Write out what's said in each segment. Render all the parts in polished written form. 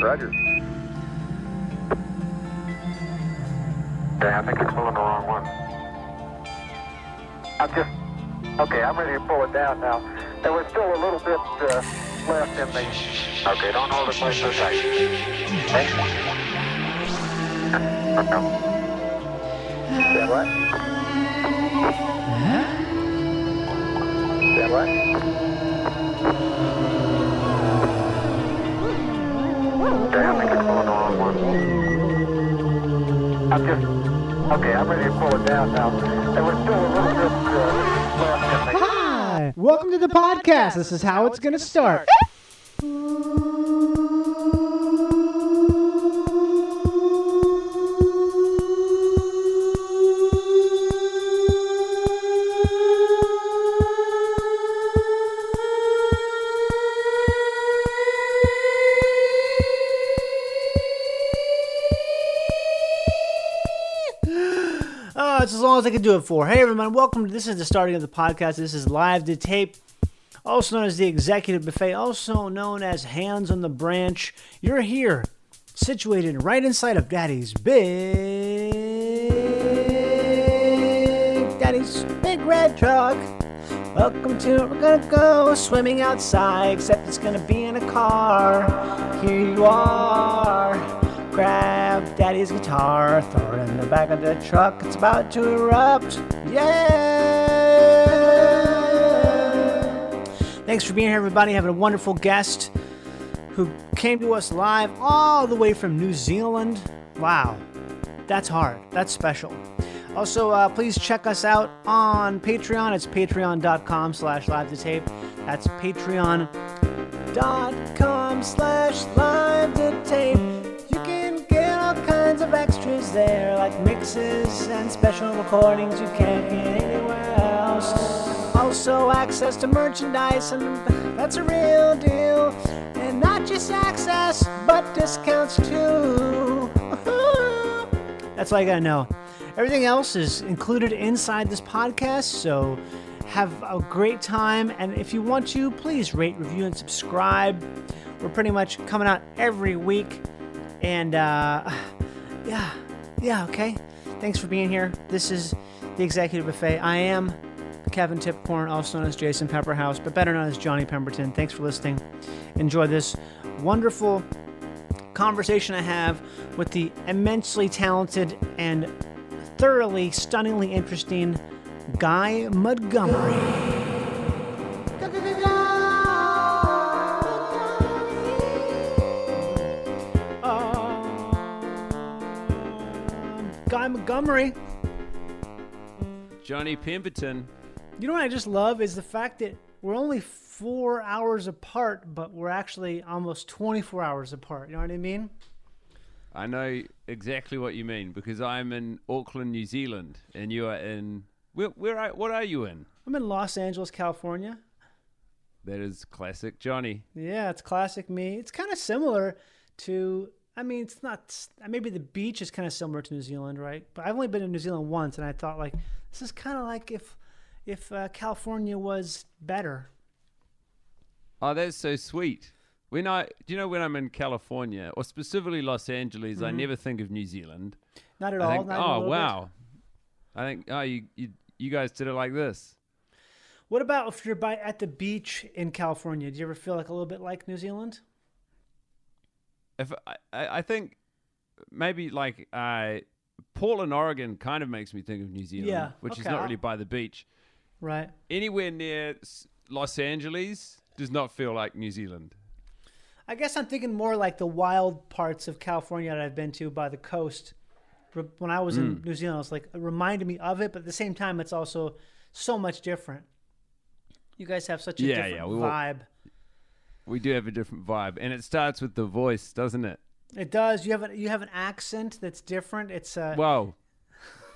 Roger. Okay, I think you're pulling the wrong one. Okay, I'm ready to pull it down now. There was still a little bit left in the... Okay, don't hold it quite so tight. Okay? Stand what? Stand what? Okay, I think it's pulling the wrong one. Okay, I'm ready to pull it down now. There was still a little bit left in the... Hi! Welcome to the podcast. This is how it's going to start. As long as I can do it for. Hey everyone, welcome. This is the starting of the podcast. This is Live the Tape, also known as the Executive Buffet, also known as Hands on the Branch. You're here, situated right inside of Daddy's big red truck. Welcome to, we're gonna go swimming outside, except it's gonna be in a car. Here you are. Grab Daddy's guitar, throw it in the back of the truck. It's about to erupt. Yeah! Thanks for being here, everybody. Having a wonderful guest who came to us live all the way from New Zealand. Wow, that's hard. That's special. Also, please check us out on Patreon. It's patreon.com/live the tape. That's patreon.com/live the tape. Of extras there, like mixes and special recordings you can't get anywhere else. Also access to merchandise, and that's a real deal. And not just access, but discounts too. That's all you gotta know. Everything else is included inside this podcast, so have a great time. And if you want to, please rate, review, and subscribe. We're pretty much coming out every week. And okay. Thanks for being here. This is the Executive Buffet. I am Kevin Tipcorn, also known as Jason Pepperhouse, but better known as Johnny Pemberton. Thanks for listening. Enjoy this wonderful conversation I have with the immensely talented and thoroughly, stunningly interesting Guy Montgomery. Guy Montgomery. Johnny Pemberton. You know what I just love is the fact that we're only 4 hours apart, but we're actually almost 24 hours apart. You know what I mean? I know exactly what you mean, because I'm in Auckland, New Zealand, and you are in... what are you in? I'm in Los Angeles, California. That is classic Johnny. Yeah, it's classic me. It's kind of similar to... I mean, it's not, maybe the beach is kind of similar to New Zealand, right? But I've only been in New Zealand once, and I thought, like, this is kind of like if California was better. Oh, that's so sweet. When I'm in California, or specifically Los Angeles, I never think of New Zealand. Not at all. I think, you guys did it like this. What about if you're at the beach in California? Do you ever feel like a little bit like New Zealand? I think maybe like Portland, Oregon kind of makes me think of New Zealand, is not really by the beach. Right. Anywhere near Los Angeles does not feel like New Zealand. I guess I'm thinking more like the wild parts of California that I've been to by the coast. When I was in New Zealand, it reminded me of it, but at the same time, it's also so much different. You guys have such a different vibe. We do have a different vibe, and it starts with the voice, doesn't it? It does. You have an accent that's different. It's wow.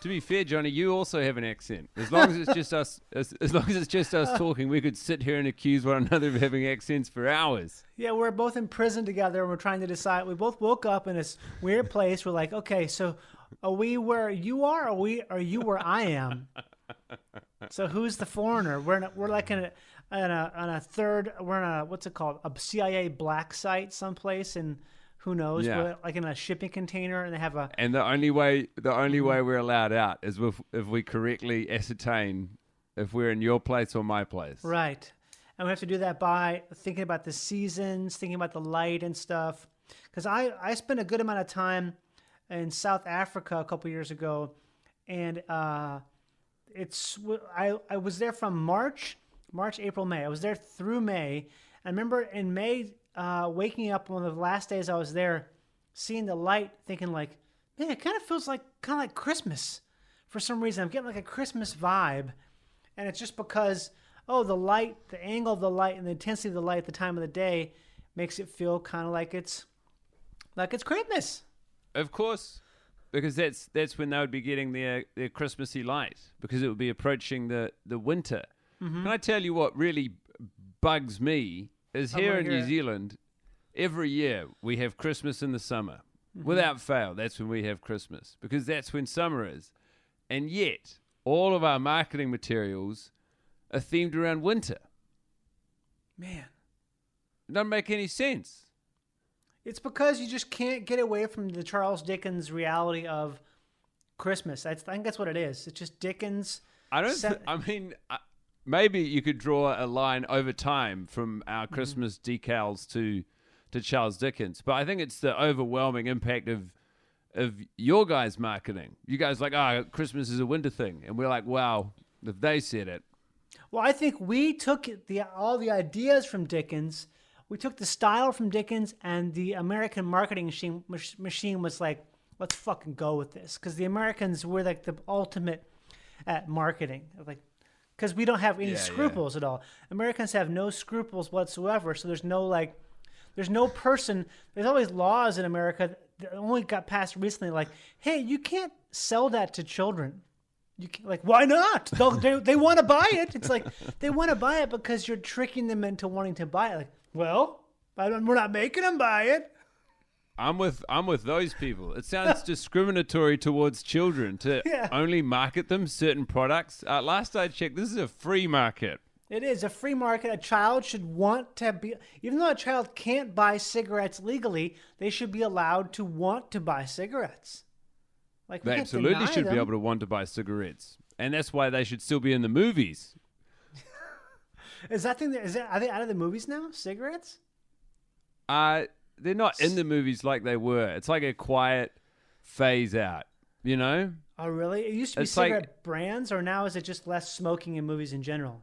To be fair, Johnny, you also have an accent. As long as it's just us, as long as it's just us talking, we could sit here and accuse one another of having accents for hours. Yeah, we're both in prison together, and we're trying to decide. We both woke up in this weird place. We're like, okay, so are we where you are, or are you where I am? So who's the foreigner? We're like in a. On a third, we're on a CIA black site someplace, and Who knows? Yeah. We're like in a shipping container, and they have a. And the only way we're allowed out is if we correctly ascertain if we're in your place or my place. Right, and we have to do that by thinking about the seasons, thinking about the light and stuff. Because I spent a good amount of time in South Africa a couple years ago, and I was there from March, April, May. I was there through May. I remember in May. Waking up one of the last days I was there, seeing the light, thinking like, man, it kind of feels like Christmas for some reason. I'm getting like a Christmas vibe, and it's just because the light, the angle of the light, and the intensity of the light at the time of the day makes it feel kind of like it's Christmas. Of course, because that's when they would be getting their Christmassy light, because it would be approaching the winter. Mm-hmm. Can I tell you what really bugs me? Is here in New Zealand, every year we have Christmas in the summer. Mm-hmm. Without fail, that's when we have Christmas, because that's when summer is. And yet, all of our marketing materials are themed around winter. Man. It doesn't make any sense. It's because you just can't get away from the Charles Dickens reality of Christmas. I think that's what it is. It's just Dickens. Maybe you could draw a line over time from our Christmas decals to Charles Dickens. But I think it's the overwhelming impact of your guys' marketing. You guys are like, Christmas is a winter thing. And we're like, wow, if they said it. Well, I think we took all the ideas from Dickens. We took the style from Dickens, and the American marketing machine was like, let's fucking go with this. Because the Americans were like the ultimate at marketing. Like, because we don't have any scruples at all. Americans have no scruples whatsoever. So there's always laws in America that only got passed recently. Like, hey, you can't sell that to children. You can't, like, why not? They want to buy it. It's like, they want to buy it because you're tricking them into wanting to buy it. Like, well, we're not making them buy it. I'm with those people. It sounds discriminatory towards children to only market them certain products. Last I checked, this is a free market. It is a free market. A child should want to be, even though a child can't buy cigarettes legally, they should be allowed to want to buy cigarettes. Like, they absolutely should be able to want to buy cigarettes, and that's why they should still be in the movies. Are they out of the movies now? Cigarettes? They're not in the movies like they were. It's like a quiet phase out, you know? Oh, really? It used to be cigarette brands, or now is it just less smoking in movies in general?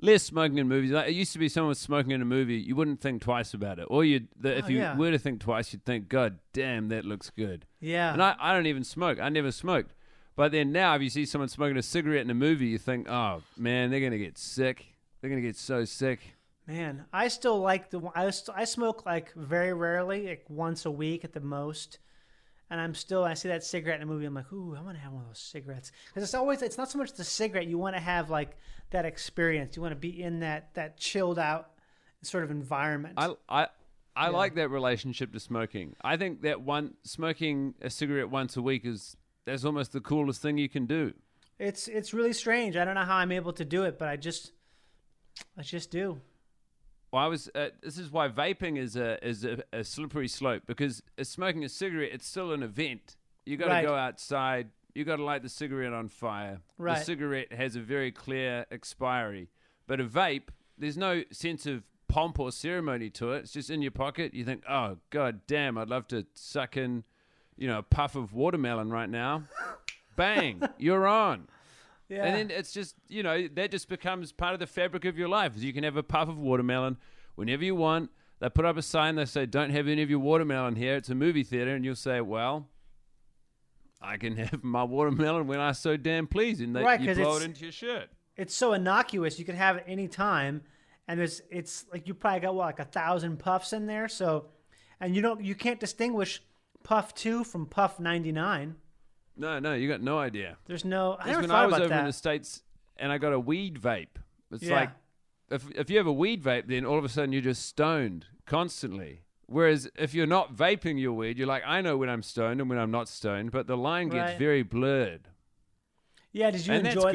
Less smoking in movies. Like, it used to be someone was smoking in a movie, you wouldn't think twice about it. Or if you were to think twice, you'd think, God damn, that looks good. Yeah. And I don't even smoke. I never smoked. But then now, if you see someone smoking a cigarette in a movie, you think, oh, man, they're going to get sick. They're going to get so sick. Man, I still like I smoke like very rarely, like once a week at the most, and I see that cigarette in a movie, I'm like, ooh, I want to have one of those cigarettes, because it's not so much the cigarette, you want to have like that experience, you want to be in that chilled out sort of environment. I like that relationship to smoking. I think that smoking a cigarette once a week that's almost the coolest thing you can do. It's really strange. I don't know how I'm able to do it, but I just do. Well, this is why vaping is a slippery slope, because smoking a cigarette, it's still an event. You got to go outside. You got to light the cigarette on fire. Right. The cigarette has a very clear expiry, but a vape, there's no sense of pomp or ceremony to it. It's just in your pocket. You think, oh god damn, I'd love to suck in, a puff of watermelon right now. Bang, you're on. Yeah. And then it's just, that just becomes part of the fabric of your life. You can have a puff of watermelon whenever you want. They put up a sign, they say, don't have any of your watermelon here. It's a movie theater. And you'll say, well, I can have my watermelon when I so damn please. And you blow it into your shirt. It's so innocuous. You can have it any time. And it's like you probably got, 1,000 puffs in there. So, and you can't distinguish puff 2 from puff 99. No, you got no idea. There's no. I never thought about that. When I was over in the States and I got a weed vape, it's like if you have a weed vape, then all of a sudden you're just stoned constantly. Whereas if you're not vaping your weed, you're like, I know when I'm stoned and when I'm not stoned, but the line gets very blurred. Yeah, did you enjoy that?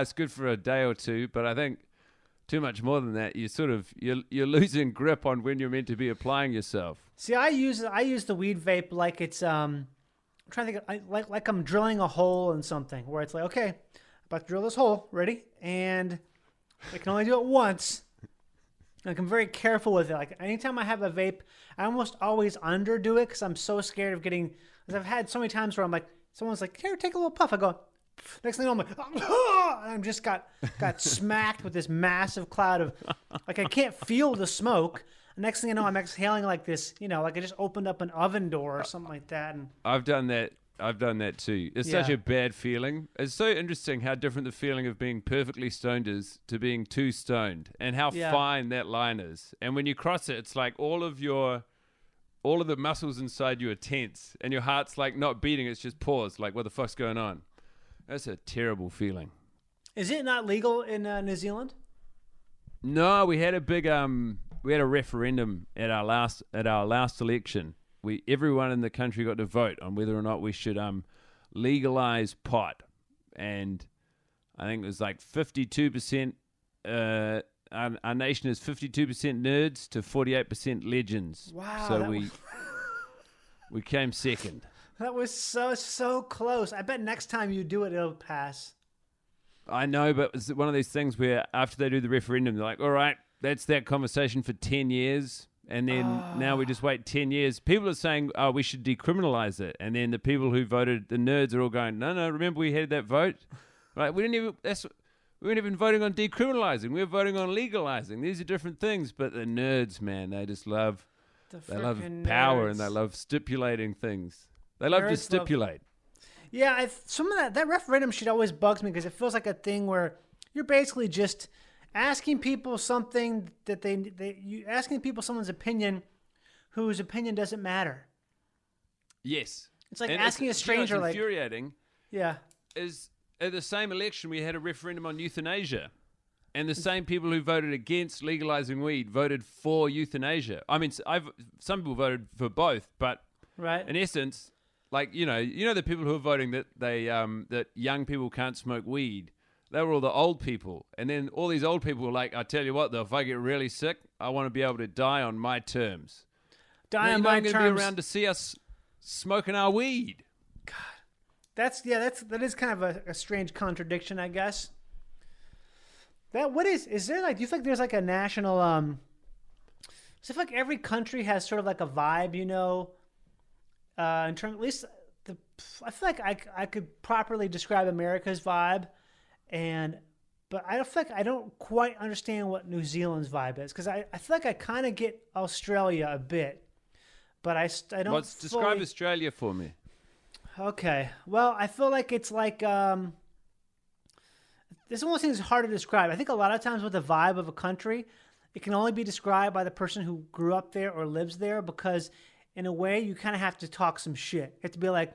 It's good for a day or two, but I think too much more than that, you sort of you're losing grip on when you're meant to be applying yourself. See, I use the weed vape like it's I'm trying to think, like I'm drilling a hole in something where it's like, okay, I'm about to drill this hole, ready, and I can only do it once. Like, I'm very careful with it. Like, anytime I have a vape, I almost always underdo it because I'm so scared of getting. Because I've had so many times where I'm like, someone's like, here, take a little puff. I go, next thing you know, I'm like, oh, and I just got smacked with this massive cloud of, like, I can't feel the smoke. Next thing you know, I'm exhaling like this, you know, like I just opened up an oven door or something like that. And I've done that too. It's such a bad feeling. It's so interesting how different the feeling of being perfectly stoned is to being too stoned, and how fine that line is. And when you cross it, it's like all of the muscles inside you are tense, and your heart's like not beating. It's just paused. Like, what the fuck's going on? That's a terrible feeling. Is it not legal in New Zealand? No, we had a big referendum at our last election. Everyone in the country got to vote on whether or not we should legalize pot, and I think it was like 52%. Our nation is 52% nerds to 48% legends. Wow! So we came second. That was so close. I bet next time you do it, it'll pass. I know, but it's one of these things where after they do the referendum, they're like, "All right, that's that conversation for 10 years." And then now we just wait 10 years. People are saying, oh, we should decriminalize it. And then the people who voted, the nerds, are all going, no, remember we had that vote? Right? We weren't even voting on decriminalizing. We were voting on legalizing. These are different things. But the nerds, man, they just love, they love power, and they love stipulating things. They love to stipulate. Yeah, some of that referendum shit always bugs me because it feels like a thing where you're basically just asking people something that asking people someone's opinion, whose opinion doesn't matter. Yes, it's like asking a stranger. Like, infuriating. Yeah. Is at the same election we had a referendum on euthanasia, and the same people who voted against legalizing weed voted for euthanasia. I mean, some people voted for both, but right. In essence, like you know, the people who are voting that they that young people can't smoke weed. They were all the old people. And then all these old people were like, I tell you what, though, if I get really sick, I want to be able to die on my terms. You're not going to be around to see us smoking our weed. God. That is kind of a strange contradiction, I guess. Do you think there's like a national, so I feel like every country has sort of like a vibe, you know, in terms, at least I feel like I could properly describe America's vibe. But I feel like I don't quite understand what New Zealand's vibe is, because I feel like I kind of get Australia a bit, but I don't. Describe Australia for me. Okay, well, I feel like it's like this almost seems hard to describe. I think a lot of times with the vibe of a country, it can only be described by the person who grew up there or lives there, because in a way you kind of have to talk some shit. You have to be like.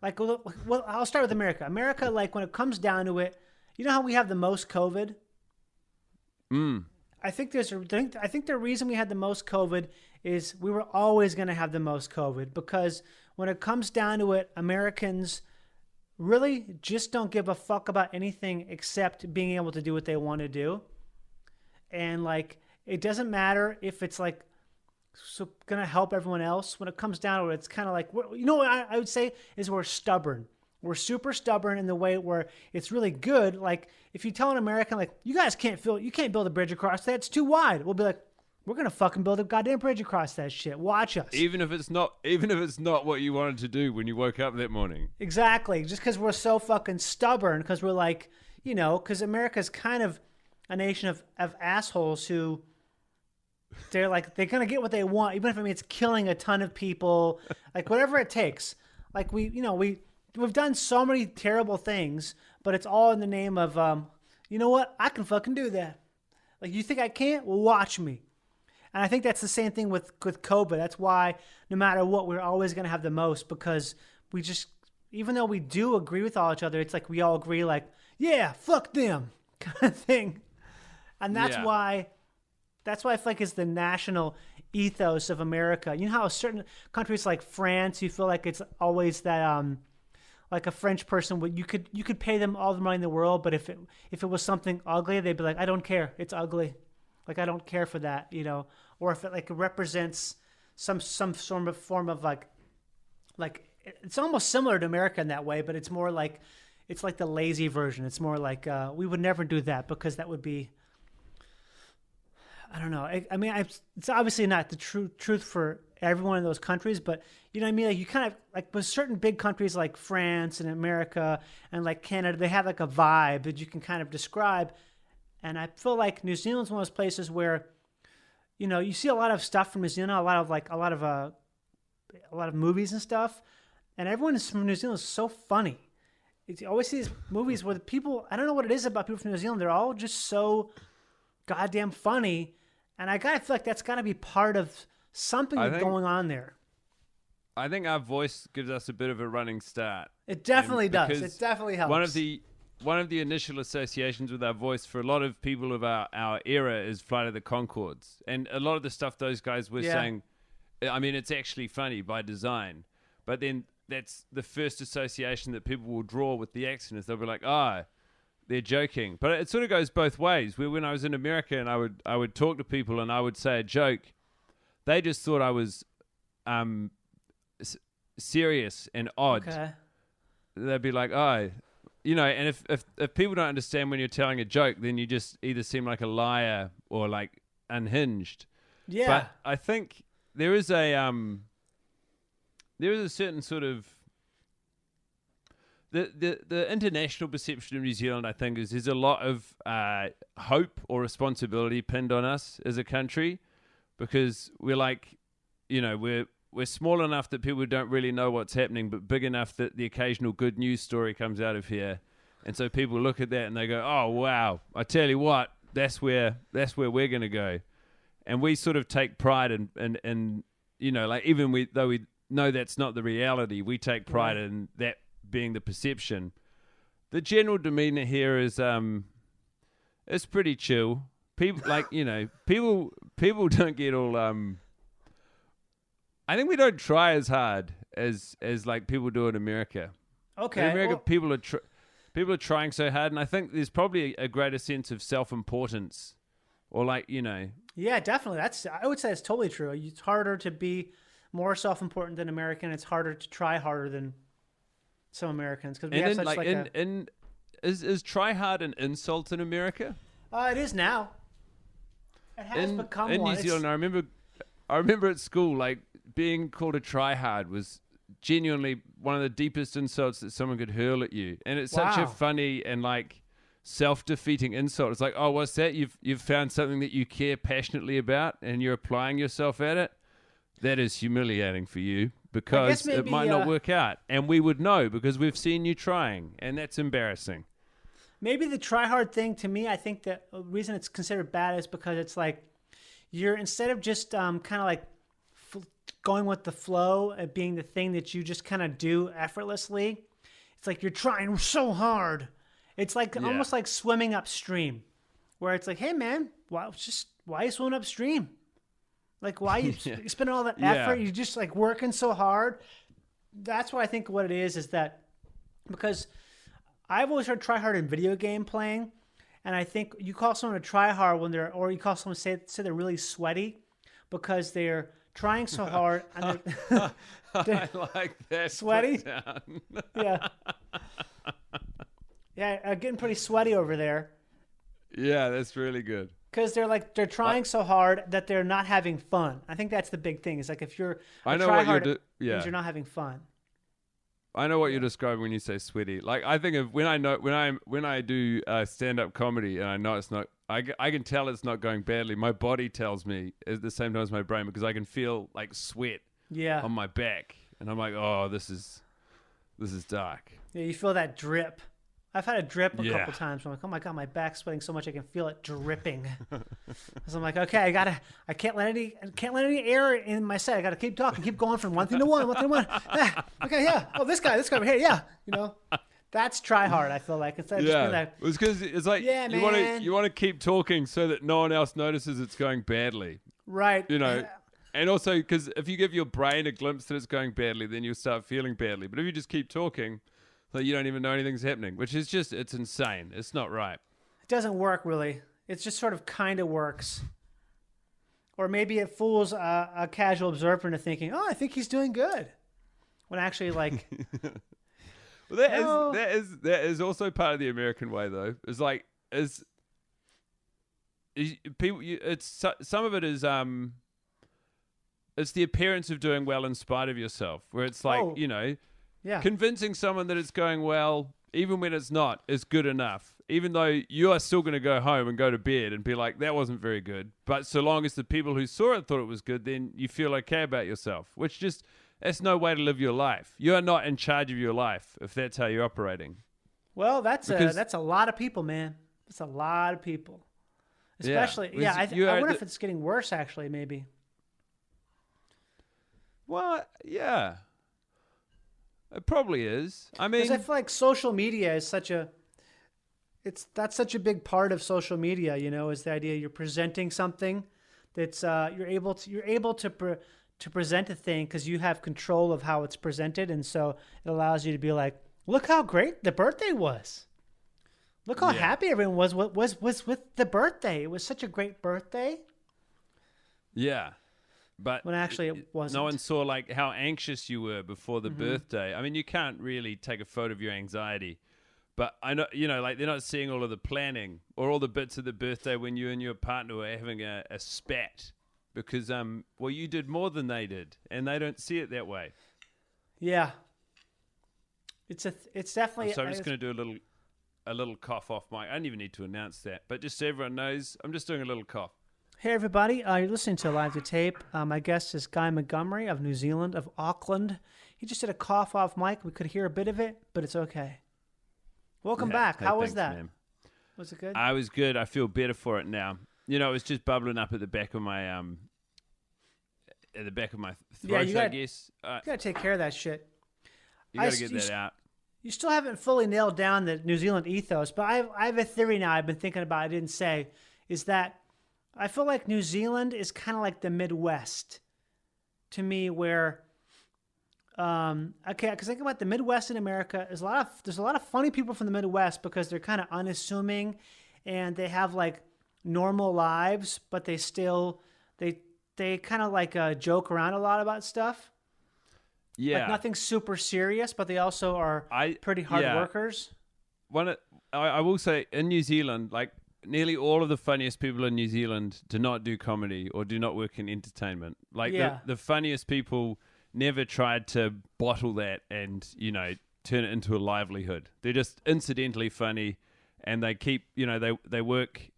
Like, well, I'll start with America. America, like, when it comes down to it, you know how we have the most COVID? Mm. I think the reason we had the most COVID is we were always going to have the most COVID, because when it comes down to it, Americans really just don't give a fuck about anything except being able to do what they want to do. And, like, it doesn't matter if it's, like, so gonna help everyone else. When it comes down to it, it's kind of like, you know what I would say is we're stubborn. We're super stubborn in the way where it's really good. Like, if you tell an American, like, you guys can't build a bridge across that, it's too wide, we'll be like, we're gonna fucking build a goddamn bridge across that shit. Watch us. Even if it's not what you wanted to do when you woke up that morning. Exactly. Just because we're so fucking stubborn, because we're like, you know, because America's kind of a nation of assholes who. They're like, they're going to get what they want, even if it means killing a ton of people, like whatever it takes. Like we've done so many terrible things, but it's all in the name of, you know what? I can fucking do that. Like, you think I can't? Well, watch me. And I think that's the same thing with COVID. That's why no matter what, we're always going to have the most, because we just, even though we do agree with all each other, it's like we all agree like, yeah, fuck them kind of thing. And that's why... That's why I feel like it's the national ethos of America. You know how certain countries like France, you feel like it's always that like a French person would, you could pay them all the money in the world, but if it was something ugly, they'd be like, I don't care, it's ugly, like I don't care for that, you know. Or if it like represents some sort of form of like it's almost similar to America in that way, but it's more like, it's like the lazy version. It's more like we would never do that because that would be, I don't know. I mean, it's obviously not the truth for everyone in those countries, but you know what I mean? Like you kind of like with certain big countries like France and America and like Canada, they have like a vibe that you can kind of describe. And I feel like New Zealand's one of those places where, you know, you see a lot of stuff from New Zealand, a lot of movies and stuff. And everyone from New Zealand is so funny. You always see these movies where the people, I don't know what it is about people from New Zealand, they're all just so goddamn funny. And I gotta feel like that's gotta be part of something going on there. I think our voice gives us a bit of a running start. It definitely does. It definitely helps. One of the initial associations with our voice for a lot of people of our era is Flight of the Conchords. And a lot of the stuff those guys were saying, I mean, it's actually funny by design. But then that's the first association that people will draw with the accent is they'll be like, they're joking. But it sort of goes both ways. Where when I was in America and I would talk to people and I would say a joke, they just thought I was serious and odd. Okay. They'd be like, you know, and if people don't understand when you're telling a joke, then you just either seem like a liar or like unhinged. Yeah. But I think there is a certain sort of the international perception of New Zealand, I think, is there's a lot of hope or responsibility pinned on us as a country because we're like, you know, we're small enough that people don't really know what's happening, but big enough that the occasional good news story comes out of here, and so people look at that and they go, "Oh wow! I tell you what, that's where we're gonna go," and we sort of take pride in you know, like even though we know that's not the reality, we take pride in that being the perception. The general demeanor here is it's pretty chill. People like, you know, people don't get all I think we don't try as hard as like people do in America. Okay. In America, people are trying so hard, and I think there's probably a greater sense of self-importance, or like, you know. Yeah, definitely. I would say it's totally true. It's harder to be more self-important than American. It's harder to try harder than some Americans because we have such is try hard an insult in America? It is now. It has become one in New Zealand. I remember at school, like, being called a tryhard was genuinely one of the deepest insults that someone could hurl at you, and it's such a funny and like self-defeating insult. It's like, oh, what's that? You've found something that you care passionately about, and you're applying yourself at it. That is humiliating for you because maybe, it might not work out, and we would know because we've seen you trying, and that's embarrassing. Maybe the tryhard thing to me, I think the reason it's considered bad is because it's like you're instead of just kind of like going with the flow of being the thing that you just kind of do effortlessly. It's like you're trying so hard. It's like almost like swimming upstream, where it's like, hey man, why are you swimming upstream? Like, why are you spending all that effort? You're just like working so hard. That's why I think what it is that because I've always heard try hard in video game playing. And I think you call someone a try hard when they're, or you call someone say they're really sweaty because they're trying so hard. And they're I like that. Sweaty? Yeah, getting pretty sweaty over there. Yeah, that's really good. Because they're like, they're trying so hard that they're not having fun. I think that's the big thing. It's like if you're means you're not having fun. I know what you're describing when you say sweaty. Like I think of when I do stand-up comedy and I know it's not, I can tell it's not going badly. My body tells me at the same time as my brain because I can feel like sweat on my back, and I'm like, oh, this is dark. Yeah, you feel that drip. I've had a drip a couple times. I'm like, oh my god, my back's sweating so much I can feel it dripping. So I'm like, okay, I can't let any air in my set. I gotta keep talking, keep going from one thing to one. Okay, yeah. Oh, this guy over here, yeah. You know, that's try hard. I feel like instead of just being like, it's because it's like you want to keep talking so that no one else notices it's going badly, right? You know. And also because if you give your brain a glimpse that it's going badly, then you'll start feeling badly. But if you just keep talking, that you don't even know anything's happening, which is just, it's insane. It's not right. It doesn't work, really. It just sort of kind of works. Or maybe it fools a casual observer into thinking, oh, I think he's doing good. When actually, like... Well, that is also part of the American way, though. It's like, some of it is it's the appearance of doing well in spite of yourself, where it's like, convincing someone that it's going well, even when it's not, is good enough. Even though you are still going to go home and go to bed and be like, that wasn't very good. But so long as the people who saw it thought it was good, then you feel okay about yourself, which just... That's no way to live your life. You are not in charge of your life if that's how you're operating. Well, that's a lot of people, man. That's a lot of people. Especially, I wonder if it's getting worse, actually, maybe. Well, yeah. It probably is. I mean... Because I feel like social media is such a... That's such a big part of social media, you know, is the idea you're presenting something that's... You're able to present a thing because you have control of how it's presented, and so it allows you to be like, look how great the birthday was. Look how happy everyone was with the birthday. It was such a great birthday. Yeah. But when actually it wasn't. No one saw like how anxious you were before the birthday. I mean, you can't really take a photo of your anxiety, but I know, you know, like they're not seeing all of the planning or all the bits of the birthday when you and your partner were having a spat. Because, you did more than they did, and they don't see it that way. Yeah. It's definitely... So I'm just going to do a little cough off mic. I don't even need to announce that, but just so everyone knows, I'm just doing a little cough. Hey, everybody. You're listening to Live the Tape. My guest is Guy Montgomery of New Zealand, of Auckland. He just did a cough off mic. We could hear a bit of it, but it's okay. Welcome back. Hey, how was that? Man. Was it good? I was good. I feel better for it now. You know, it was just bubbling up at the back of my throat. Yeah, I guess. You gotta take care of that shit. You gotta get that out. You still haven't fully nailed down the New Zealand ethos, but I have a theory now. I've been thinking about. I didn't say is that I feel like New Zealand is kind of like the Midwest to me, where because think about the Midwest in America. There's a lot of funny people from the Midwest because they're kind of unassuming, and they have like normal lives, but they still they kind of like joke around a lot about stuff. Yeah, like nothing super serious, but they also are pretty hard workers. I will say in New Zealand, like nearly all of the funniest people in New Zealand do not do comedy or do not work in entertainment. Like the funniest people never tried to bottle that and turn it into a livelihood. They're just incidentally funny, and they keep they work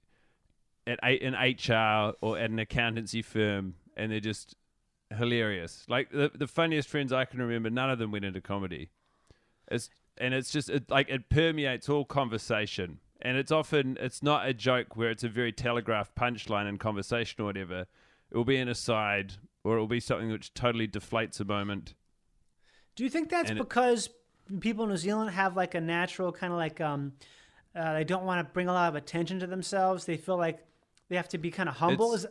at an HR or at an accountancy firm, and they're just hilarious. Like the funniest friends I can remember, none of them went into comedy. It permeates all conversation, and it's not a joke where it's a very telegraphed punchline in conversation or whatever. It will be an aside, or it will be something which totally deflates a moment. Do you think that's because people in New Zealand have like a natural kind of like they don't want to bring a lot of attention to themselves? They feel like they have to be kind of humble. Is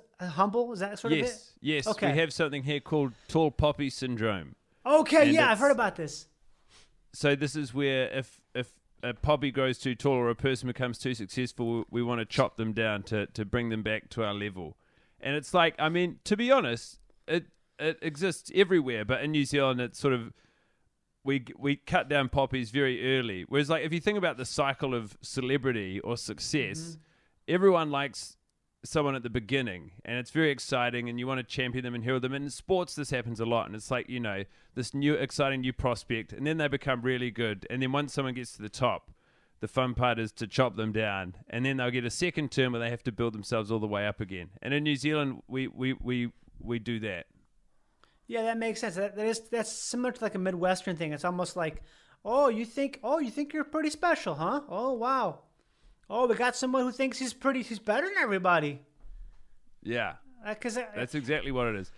that sort of it? Yes. Okay. We have something here called tall poppy syndrome. Okay, and I've heard about this. So this is where if a poppy grows too tall or a person becomes too successful, we want to chop them down to bring them back to our level. And it's like, I mean, to be honest, it exists everywhere, but in New Zealand it's sort of we cut down poppies very early. Whereas like if you think about the cycle of celebrity or success, everyone likes someone at the beginning, and it's very exciting, and you want to champion them and herald them. And in sports, this happens a lot, and it's like, this new exciting new prospect, and then they become really good. And then once someone gets to the top, the fun part is to chop them down, and then they'll get a second term where they have to build themselves all the way up again. And in New Zealand, we do that. Yeah, that makes sense. That's similar to like a Midwestern thing. It's almost like, you think you're pretty special, huh? Oh wow. Oh, we got someone who thinks he's pretty. He's better than everybody. Yeah, that's exactly what it is.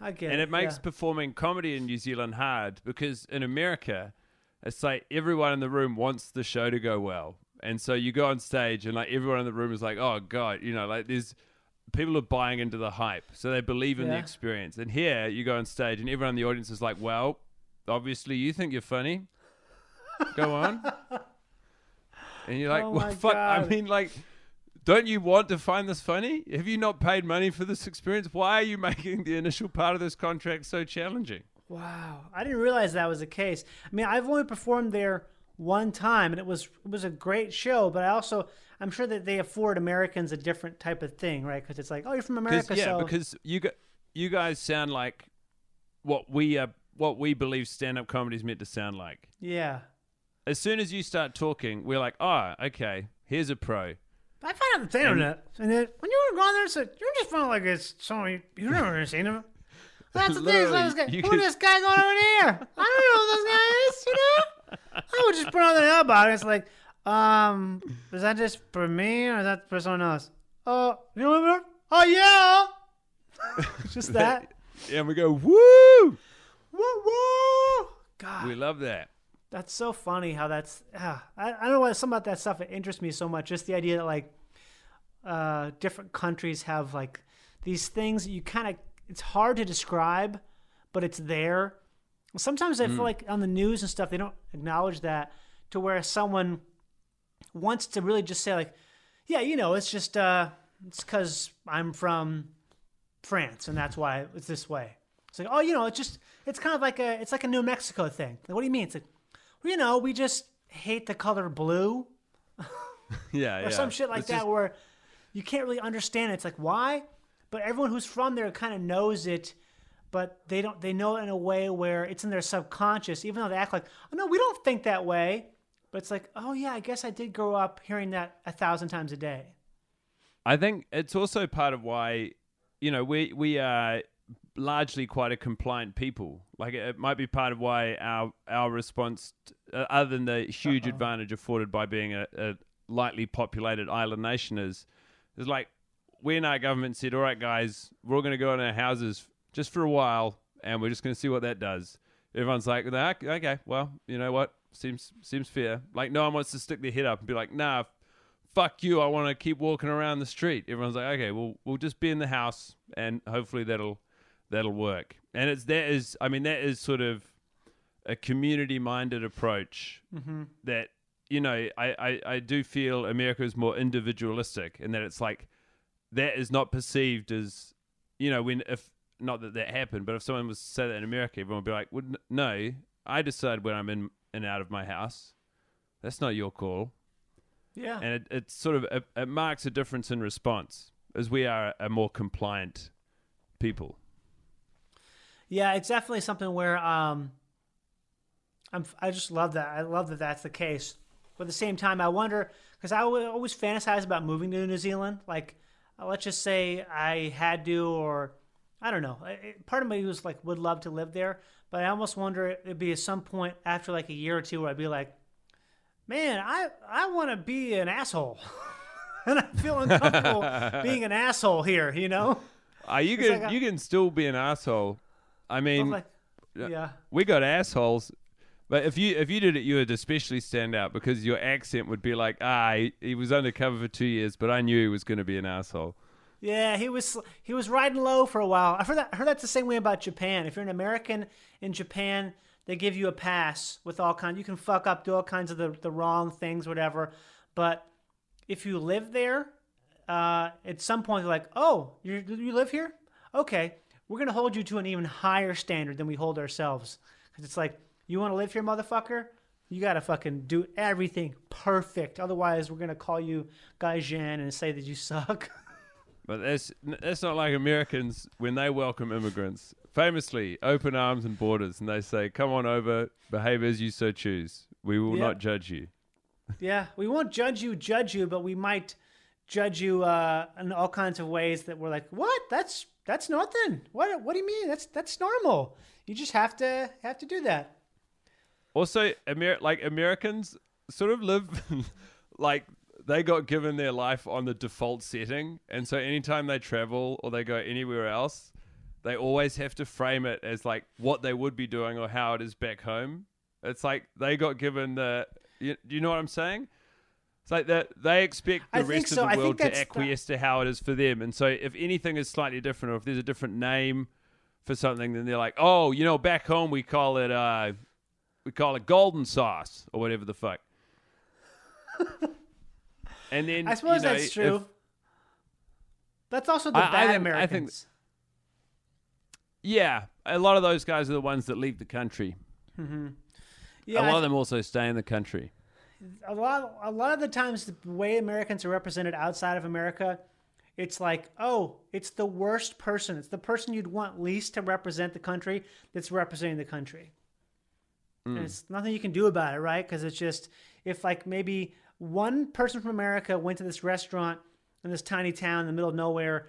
I get it. And it makes performing comedy in New Zealand hard, because in America, it's like everyone in the room wants the show to go well, and so you go on stage and like everyone in the room is like, oh god, like there's people are buying into the hype, so they believe in the experience. And here you go on stage and everyone in the audience is like, well, obviously you think you're funny. Go on. And you're like, oh well, fuck. God. I mean, like, don't you want to find this funny? Have you not paid money for this experience? Why are you making the initial part of this contract so challenging? Wow. I didn't realize that was the case. I mean, I've only performed there one time, and it was a great show, but I'm sure that they afford Americans a different type of thing, right? Because it's like, oh, you're from America, yeah, so... because you guys sound like what we believe stand-up comedy is meant to sound like. Yeah. As soon as you start talking, we're like, oh, okay, here's a pro. I found out the thing on that. And then when you were going there, so you just felt like it's someone you never seen him. That's the thing. Who's this guy going over there? I don't know who this guy is, you know? I would just put on the hell about it. It's like, is that just for me or is that for someone else? Oh, you remember? Oh, yeah. Just that. Yeah, and we go, woo! Woo, woo! God. We love that. That's so funny how that's... I don't know why some about that stuff it interests me so much. Just the idea that like different countries have like these things that you kind of... It's hard to describe, but it's there. Sometimes I feel like on the news and stuff, they don't acknowledge that to where someone wants to really just say like, yeah, you know, it's just... it's because I'm from France and that's why it's this way. It's like, oh, you know, it's just... It's kind of like a... It's like a New Mexico thing. Like, what do you mean? It's like... You know, we just hate the color blue. Yeah, or some shit like it's that just... where you can't really understand it. It's like, why? But everyone who's from there kind of knows it, but they know it in a way where it's in their subconscious, even though they act like, oh, no, we don't think that way. But it's like, oh, yeah, I guess I did grow up hearing that 1,000 times a day. I think it's also part of why, you know, we are largely quite a compliant people. Like it might be part of why our response, other than the huge advantage afforded by being a lightly populated island nation, is like when our government said, all right, guys, we're all going to go in our houses just for a while, and we're just going to see what that does. Everyone's like, okay, well, you know what? Seems fair. Like no one wants to stick their head up and be like, nah, fuck you. I want to keep walking around the street. Everyone's like, okay, well, we'll just be in the house, and hopefully that'll work. And that is sort of a community-minded approach that, you know, I do feel America is more individualistic in that it's like that is not perceived as, you know, when if not that happened, but if someone was to say that in America, everyone would be like, well, no, I decide when I'm in and out of my house. That's not your call. Yeah. And it's sort of, it marks a difference in response as we are a more compliant people. Yeah, it's definitely something where I just love that. I love that that's the case. But at the same time, I wonder, because I always fantasize about moving to New Zealand. Like, let's just say I had to, or I don't know. Part of me was like, would love to live there. But I almost wonder it'd be at some point after like a year or two where I'd be like, man, I want to be an asshole. And I feel uncomfortable being an asshole here, you know? You can still be an asshole. I mean, like, yeah, we got assholes, but if you did it, you would especially stand out because your accent would be like, he was undercover for 2 years, but I knew he was going to be an asshole. Yeah, he was riding low for a while. I heard that's the same way about Japan. If you're an American in Japan, they give you a pass with all kinds. You can fuck up, do all kinds of the wrong things, whatever. But if you live there, at some point they're like, oh, you live here? Okay. We're going to hold you to an even higher standard than we hold ourselves. Because it's like, you want to live here, motherfucker? You got to fucking do everything perfect. Otherwise, we're going to call you Guy Jan and say that you suck. But that's not like Americans when they welcome immigrants. Famously, open arms and borders. And they say, come on over, behave as you so choose. We will not judge you. Yeah, we won't judge you, but we might judge you in all kinds of ways that we're like, what? That's nothing. What do you mean? That's normal. You just have to do that. Also, Americans sort of live like they got given their life on the default setting, and so anytime they travel or they go anywhere else, they always have to frame it as like what they would be doing or how it is back home. It's like they got given the. You know what I'm saying? It's like that they expect the rest of the world to acquiesce to how it is for them. And so if anything is slightly different or if there's a different name for something, then they're like, oh, you know, back home we call it We call it golden sauce or whatever the fuck. And then I suppose that's true. That's also the bad Americans. Yeah, a lot of those guys are the ones that leave the country. Mm-hmm. Yeah, a lot of them also stay in the country. A lot of the times, the way Americans are represented outside of America, it's like, oh, it's the worst person. It's the person you'd want least to represent the country that's representing the country. Mm. And it's nothing you can do about it, right? Because it's just, if like maybe one person from America went to this restaurant in this tiny town in the middle of nowhere,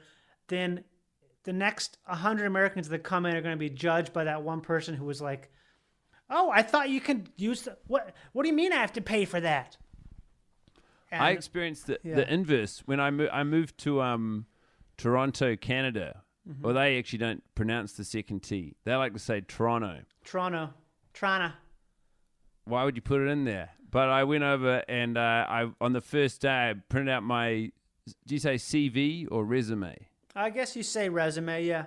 then the next 100 Americans that come in are going to be judged by that one person who was like, oh, I thought you could use the, what do you mean I have to pay for that? And I experienced the inverse when I moved to Toronto, Canada. Mm-hmm. Well, they actually don't pronounce the second T. They like to say Toronto. Toronto. Why would you put it in there? But I went over and I on the first day I printed out my, do you say CV or resume? I guess you say resume, yeah.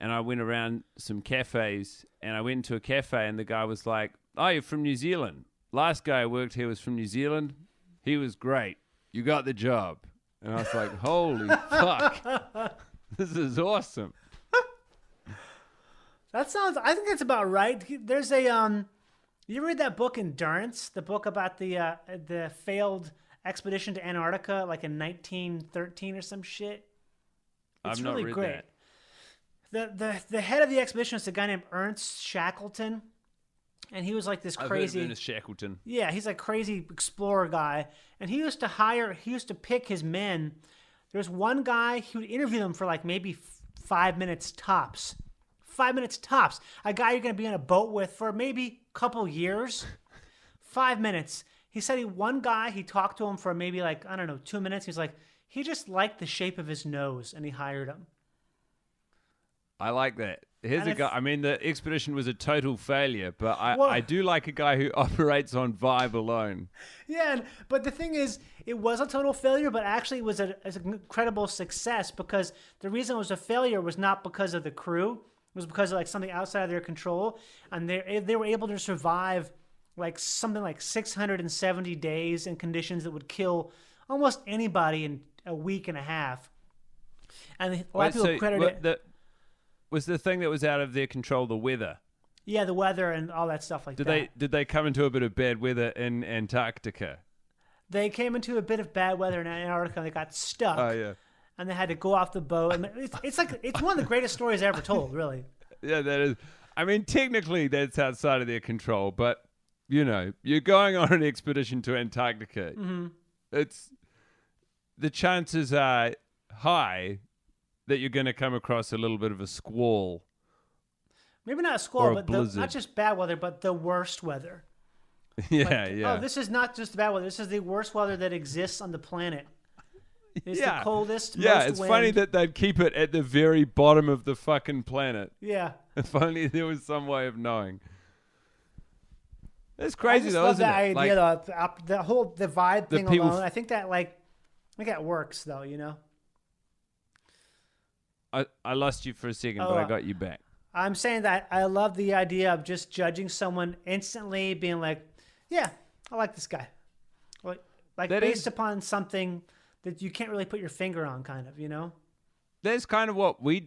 And I went around some cafes, and I went into a cafe, and the guy was like, oh, you're from New Zealand. Last guy I worked here was from New Zealand. He was great. You got the job. And I was like, holy fuck. This is awesome. I think that's about right. There's you read that book Endurance, the book about the failed expedition to Antarctica, like in 1913 or some shit? It's really great. That. The head of the expedition is a guy named Ernest Shackleton, and he was like this crazy. I've heard of Ernest Shackleton. Yeah, he's like crazy explorer guy, and he used to pick his men. There's one guy he would interview them for like maybe 5 minutes tops. 5 minutes tops. A guy you're gonna be in a boat with for maybe a couple years. 5 minutes. He said he talked to him for maybe like, I don't know, 2 minutes. He's like, he just liked the shape of his nose, and he hired him. I like that. Here's a guy. I mean, the expedition was a total failure, but I do like a guy who operates on vibe alone. Yeah, but the thing is, it was a total failure, but actually it was an incredible success, because the reason it was a failure was not because of the crew. It was because of like something outside of their control, and they were able to survive like something like 670 days in conditions that would kill almost anybody in a week and a half. And a lot of people credited it. Was the thing that was out of their control the weather? Yeah, the weather and all that stuff like that. Did they come into a bit of bad weather in Antarctica? They came into a bit of bad weather in Antarctica, and they got stuck. Oh yeah. And they had to go off the boat. And it's one of the greatest stories ever told, really. Yeah, that is. I mean, technically that's outside of their control, but you know, you're going on an expedition to Antarctica. Mm-hmm. The chances are high that you're going to come across a little bit of a squall. Maybe not a squall, but not just bad weather, but the worst weather. Yeah, like, yeah. Oh, this is not just bad weather. This is the worst weather that exists on the planet. It's the coldest, most wind. Yeah, it's funny that they'd keep it at the very bottom of the fucking planet. Yeah. If only there was some way of knowing. That's crazy, though, isn't it? I love that idea, like, though. The whole vibe thing alone. I think that, like, that works, though, you know? I lost you for a second, but I got you back. I'm saying that I love the idea of just judging someone instantly, being like, yeah, I like this guy. Like based upon something that you can't really put your finger on, kind of, you know? That's kind of what we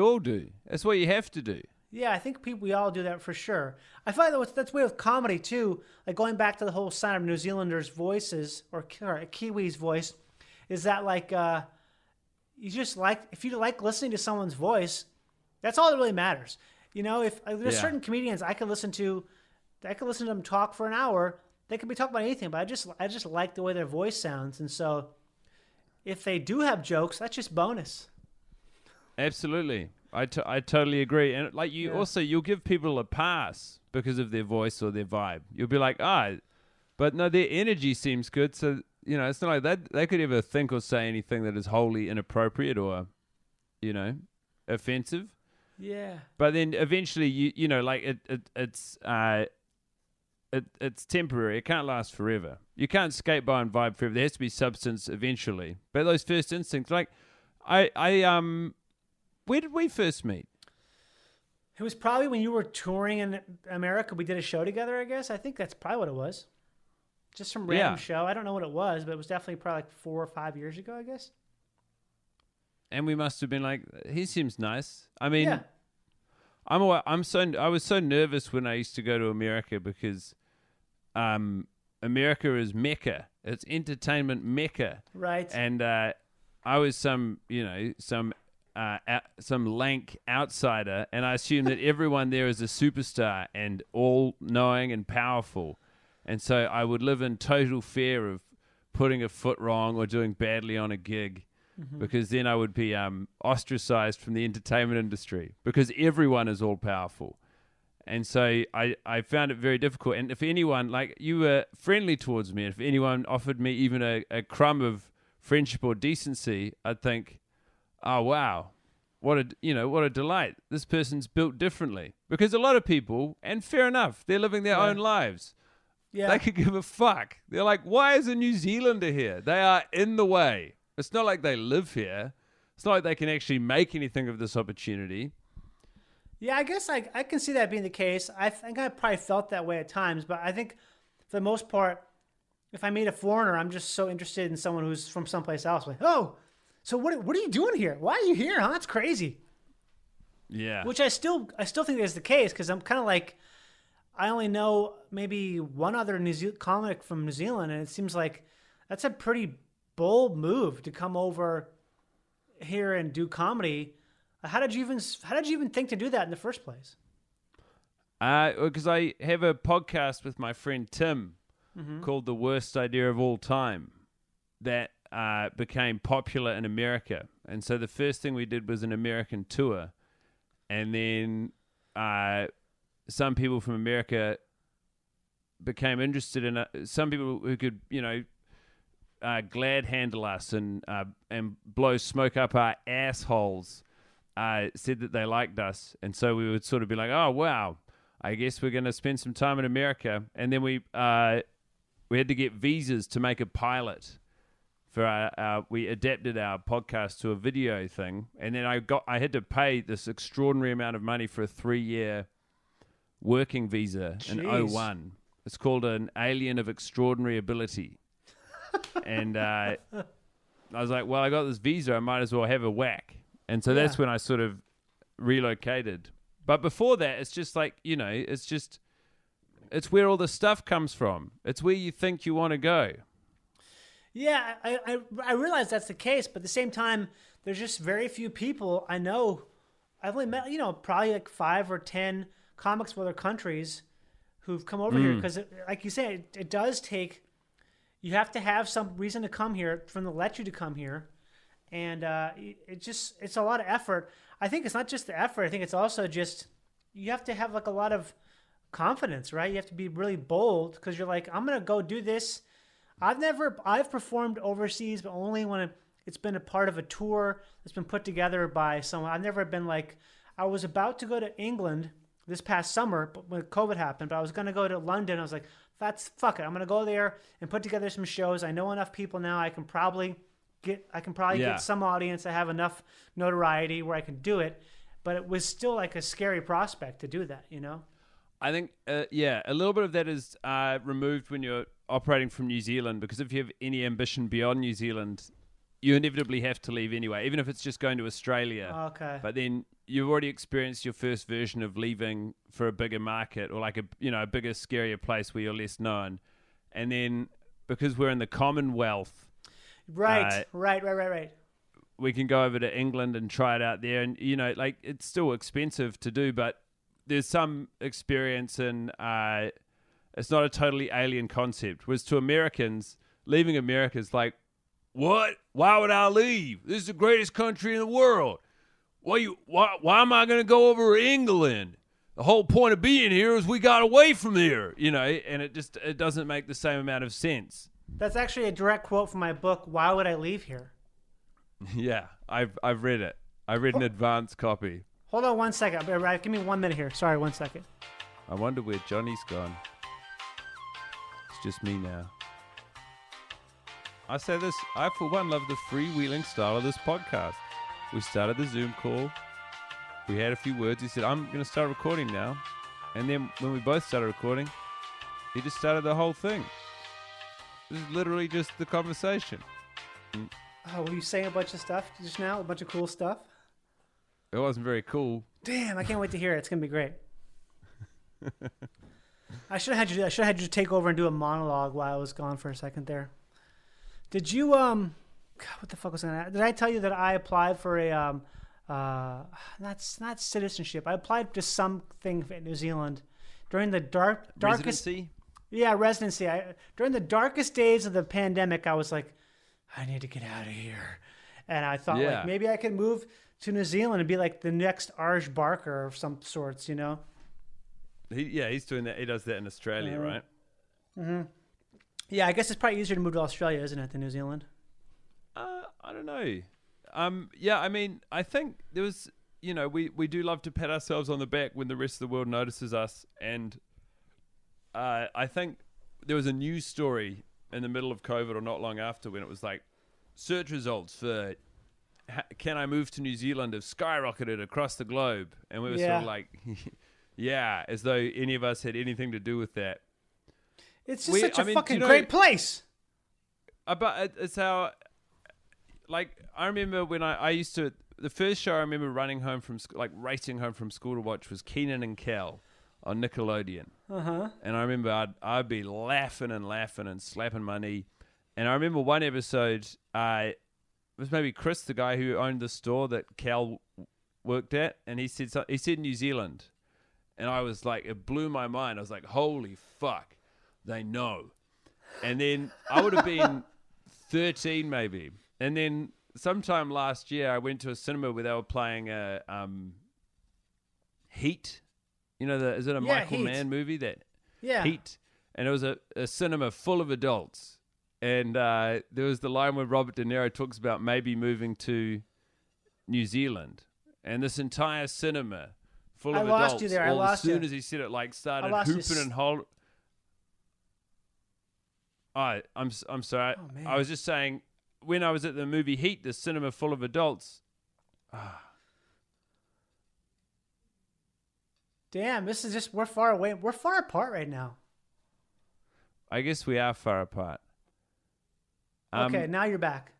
all do. That's what you have to do. Yeah, I think we all do that for sure. I find that's the way with comedy, too. Like, going back to the whole sign of New Zealanders' voices, or Kiwi's voice, is that like... you just like, if you like listening to someone's voice, that's all that really matters. You know, if there's certain comedians I could listen to them talk for an hour. They could be talking about anything, but I just like the way their voice sounds. And so if they do have jokes, that's just bonus. Absolutely. I totally agree. And like you'll give people a pass because of their voice or their vibe. You'll be like, but no, their energy seems good. So, you know, it's not like that they could ever think or say anything that is wholly inappropriate or, you know, offensive. Yeah. But then eventually, you know, like it's temporary. It can't last forever. You can't skate by and vibe forever. There has to be substance eventually. But those first instincts, like, where did we first meet? It was probably when you were touring in America. We did a show together, I guess. I think that's probably what it was. Just some random show. I don't know what it was, but it was definitely probably like 4 or 5 years ago, I guess. And we must have been like, he seems nice. I mean, I was so nervous when I used to go to America because America is Mecca. It's entertainment Mecca. Right. And I was some lank outsider, and I assumed that everyone there is a superstar and all-knowing and powerful. And so I would live in total fear of putting a foot wrong or doing badly on a gig, because then I would be ostracized from the entertainment industry because everyone is all-powerful. And so I found it very difficult. And if anyone, like, you were friendly towards me, and if anyone offered me even a crumb of friendship or decency, I'd think, oh, wow, what a delight. This person's built differently. Because a lot of people, and fair enough, they're living their own lives. Yeah. They could give a fuck. They're like, why is a New Zealander here? They are in the way. It's not like they live here. It's not like they can actually make anything of this opportunity. Yeah, I guess I can see that being the case. I think I probably felt that way at times, but I think for the most part, if I meet a foreigner, I'm just so interested in someone who's from someplace else. Like, oh, so what are you doing here? Why are you here? Huh? It's crazy. Yeah. Which I still think is the case, because I'm kind of like, I only know maybe one other comic from New Zealand, and it seems like that's a pretty bold move to come over here and do comedy. How did you even think to do that in the first place? Because I have a podcast with my friend Tim called The Worst Idea of All Time that became popular in America. And so the first thing we did was an American tour. And then some people from America became interested in some people who could, glad handle us and blow smoke up our assholes. Said that they liked us, and so we would sort of be like, oh wow, I guess we're going to spend some time in America. And then we had to get visas to make a pilot for we adapted our podcast to a video thing, and then I had to pay this extraordinary amount of money for a 3-year working visa. Jeez. In 2001. It's called an alien of extraordinary ability. And I was like, well, I got this visa, I might as well have a whack. And so that's when I sort of relocated. But before that, it's just like, it's where all the stuff comes from. It's where you think you want to go. Yeah, I realize that's the case. But at the same time, there's just very few people I know. I've only met, probably like 5 or 10 comics from other countries who've come over here. Because like you say, it does take, you have to have some reason to come here for them to let you to come here. And it's a lot of effort. I think it's not just the effort. I think it's also just you have to have like a lot of confidence, right? You have to be really bold, because you're like, I'm going to go do this. I've performed overseas, but only when it's been a part of a tour that's been put together by someone. I've never been like, I was about to go to England this past summer when COVID happened, but I was going to go to London. I was like, fuck it. I'm going to go there and put together some shows. I know enough people now. I can probably get some audience. I have enough notoriety where I can do it, but it was still like a scary prospect to do that, I think, a little bit of that is removed when you're operating from New Zealand, because if you have any ambition beyond New Zealand, you inevitably have to leave anyway, even if it's just going to Australia. Okay. But then you've already experienced your first version of leaving for a bigger market, or like a bigger, scarier place where you're less known. And then because we're in the Commonwealth, Right. we can go over to England and try it out there, and it's still expensive to do, but there's some experience, and it's not a totally alien concept. Whereas to Americans, leaving America is like, what? Why would I leave? This is the greatest country in the world. Why am I going to go over to England? The whole point of being here is we got away from there, and it doesn't make the same amount of sense. That's actually a direct quote from my book, Why Would I Leave Here? Yeah, I've read it. I read an advanced copy. Hold on one second. Give me 1 minute here. Sorry, 1 second. I wonder where Johnny's gone. It's just me now. I say this, I for one love the freewheeling style of this podcast. We started the Zoom call, We had a few words. He said, I'm going to start recording now. And then when we both started recording, he just started the whole thing. This is literally just the conversation. Oh, were you saying a bunch of stuff just now? A bunch of cool stuff? It wasn't very cool. Damn, I can't wait to hear it. It's going to be great. I should have had you take over and do a monologue while I was gone for a second there. Did you God, what the fuck was I gonna ask? Did I tell you that I applied for a not citizenship. I applied to something in New Zealand during the darkest residency? Yeah, residency. During the darkest days of the pandemic, I was like, I need to get out of here. And I thought like maybe I could move to New Zealand and be like the next Arj Barker of some sorts, you know? He's doing that. He does that in Australia, right? Mm-hmm. Yeah, I guess it's probably easier to move to Australia, isn't it, than New Zealand? I don't know. Yeah, I mean, I think there was, you know, we do love to pat ourselves on the back when the rest of the world notices us. And I think there was a news story in the middle of COVID or not long after when it was like search results for can I move to New Zealand have skyrocketed across the globe. And we were sort of like... Yeah, as though any of us had anything to do with that. It's just such a fucking great place. But it's how, like, I remember when I used to, the first show I remember running home from school, like racing home from school to watch was Kenan and Kel on Nickelodeon. Uh-huh. And I remember I'd be laughing and slapping my knee. And I remember one episode, it was maybe Chris, the guy who owned the store that Kel worked at, and he said New Zealand. And I was like, it blew my mind. I was like, holy fuck, they know. And then I would have been 13 maybe. And then sometime last year, I went to a cinema where they were playing a Heat. You know, is it a Michael Mann movie? That Heat. And it was a cinema full of adults. And there was the line where Robert De Niro talks about maybe moving to New Zealand. And this entire cinema... full of adults. I lost you there. As soon as he said it, like started hooping and hollering. I'm sorry. Oh, I was just saying, when I was at the movie Heat, the cinema full of adults. Damn, this is just, we're far away. We're far apart right now. I guess we are far apart. Okay, now you're back.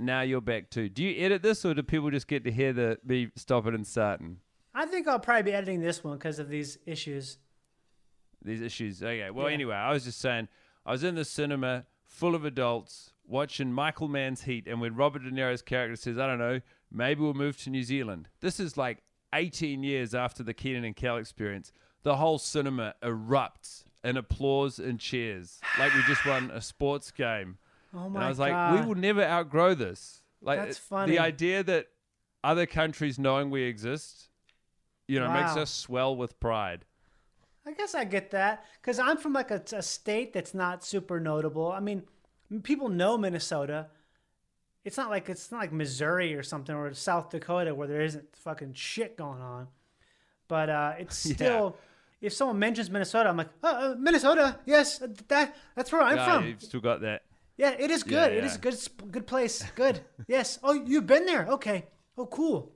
Now you're back too. Do you edit this, or do people just get to hear me stopping and starting? I think I'll probably be editing this one because of these issues. Okay. Well, anyway, I was just saying, I was in the cinema full of adults watching Michael Mann's Heat, and when Robert De Niro's character says, I don't know, maybe we'll move to New Zealand. This is like 18 years after the Kenan and Kel experience. The whole cinema erupts in applause and cheers like we just won a sports game. Oh my God. And I was like, we will never outgrow this. Like, that's funny. The idea that other countries knowing we exist... you know, makes us swell with pride. I guess I get that because I'm from like a state that's not super notable. I mean, people know Minnesota. It's not like Missouri or something, or South Dakota where there isn't fucking shit going on. But it's still, if someone mentions Minnesota, I'm like, oh, Minnesota, yes, that's where I'm from. You've still got that. Yeah, it is good. Yeah, It is a good place. Good. Yes. Oh, you've been there. Okay. Oh, cool.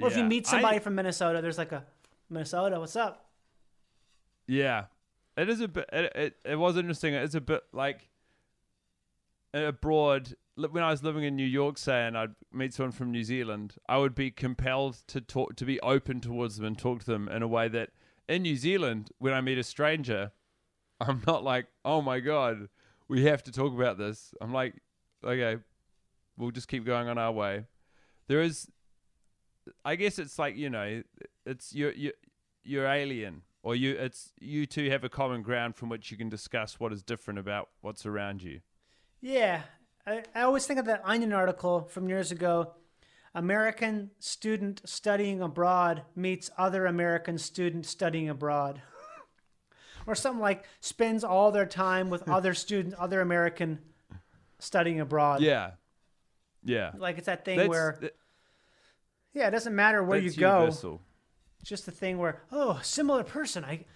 Or if you meet somebody from Minnesota, there's like a Minnesota, what's up? Yeah, it is a bit. It was interesting. It's a bit like abroad. When I was living in New York, and I'd meet someone from New Zealand, I would be compelled to be open towards them and talk to them in a way that in New Zealand, when I meet a stranger, I'm not like, oh my God, we have to talk about this. I'm like, okay, we'll just keep going on our way. There is. I guess it's like, you know, it's you're alien, or you two have a common ground from which you can discuss what is different about what's around you. Yeah, I always think of that Onion article from years ago. American student studying abroad meets other American student studying abroad, or something like spends all their time with other students, other American studying abroad. Yeah, yeah. Like it's that thing where. Yeah, it doesn't matter where you go. Universal. It's just the thing where, oh, similar person. I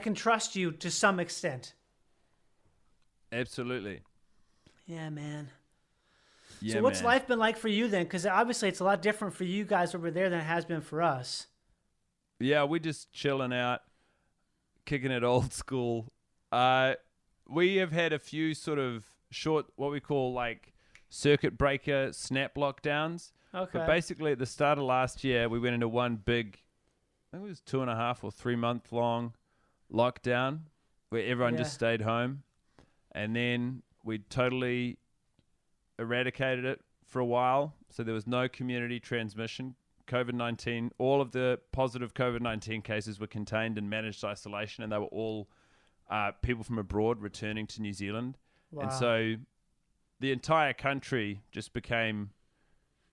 can trust you to some extent. Absolutely. Yeah, man. Yeah, so what's life been like for you then? Because obviously it's a lot different for you guys over there than it has been for us. Yeah, we're just chilling out, kicking it old school. We have had a few sort of short, what we call like circuit breaker snap lockdowns. Okay. But basically at the start of last year, we went into one big, I think it was 2.5 or 3 month long lockdown where everyone just stayed home. And then we totally eradicated it for a while. So there was no community transmission. COVID-19, all of the positive COVID-19 cases were contained in managed isolation, and they were all people from abroad returning to New Zealand. Wow. And so the entire country just became...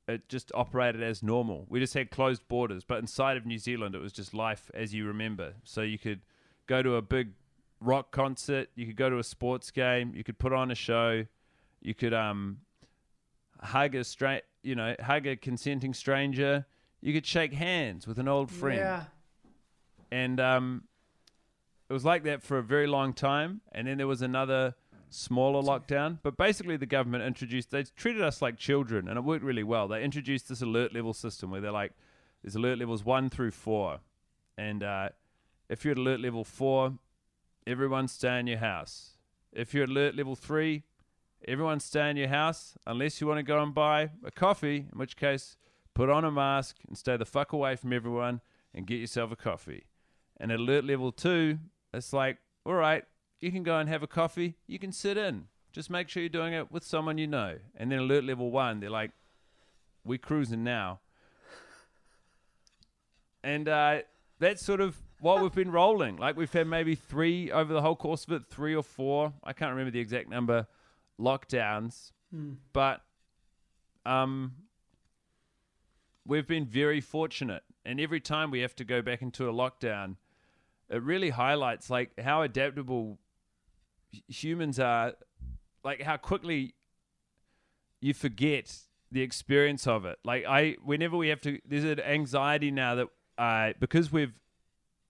it just operated as normal. We just had closed borders, but inside of New Zealand, it was just life as you remember. So you could go to a big rock concert, you could go to a sports game, you could put on a show, you could hug a consenting stranger, you could shake hands with an old friend. Yeah. And it was like that for a very long time. And then there was another smaller lockdown, but basically the government they treated us like children, and it worked really well. They introduced this alert level system where they're like, there's alert levels 1 through 4, and if you're at alert level 4, everyone stay in your house. If you're at alert level 3, everyone stay in your house unless you want to go and buy a coffee, in which case put on a mask and stay the fuck away from everyone and get yourself a coffee. And at alert level 2, it's like, all right, you can go and have a coffee. You can sit in. Just make sure you're doing it with someone you know. And then alert level 1, they're like, we're cruising now. And that's sort of what we've been rolling. Like, we've had maybe 3 over the whole course of it, 3 or 4. I can't remember the exact number, lockdowns. Mm. But we've been very fortunate. And every time we have to go back into a lockdown, it really highlights like how adaptable humans are, like how quickly you forget the experience of it. Like whenever we have to, there's an anxiety now that because we've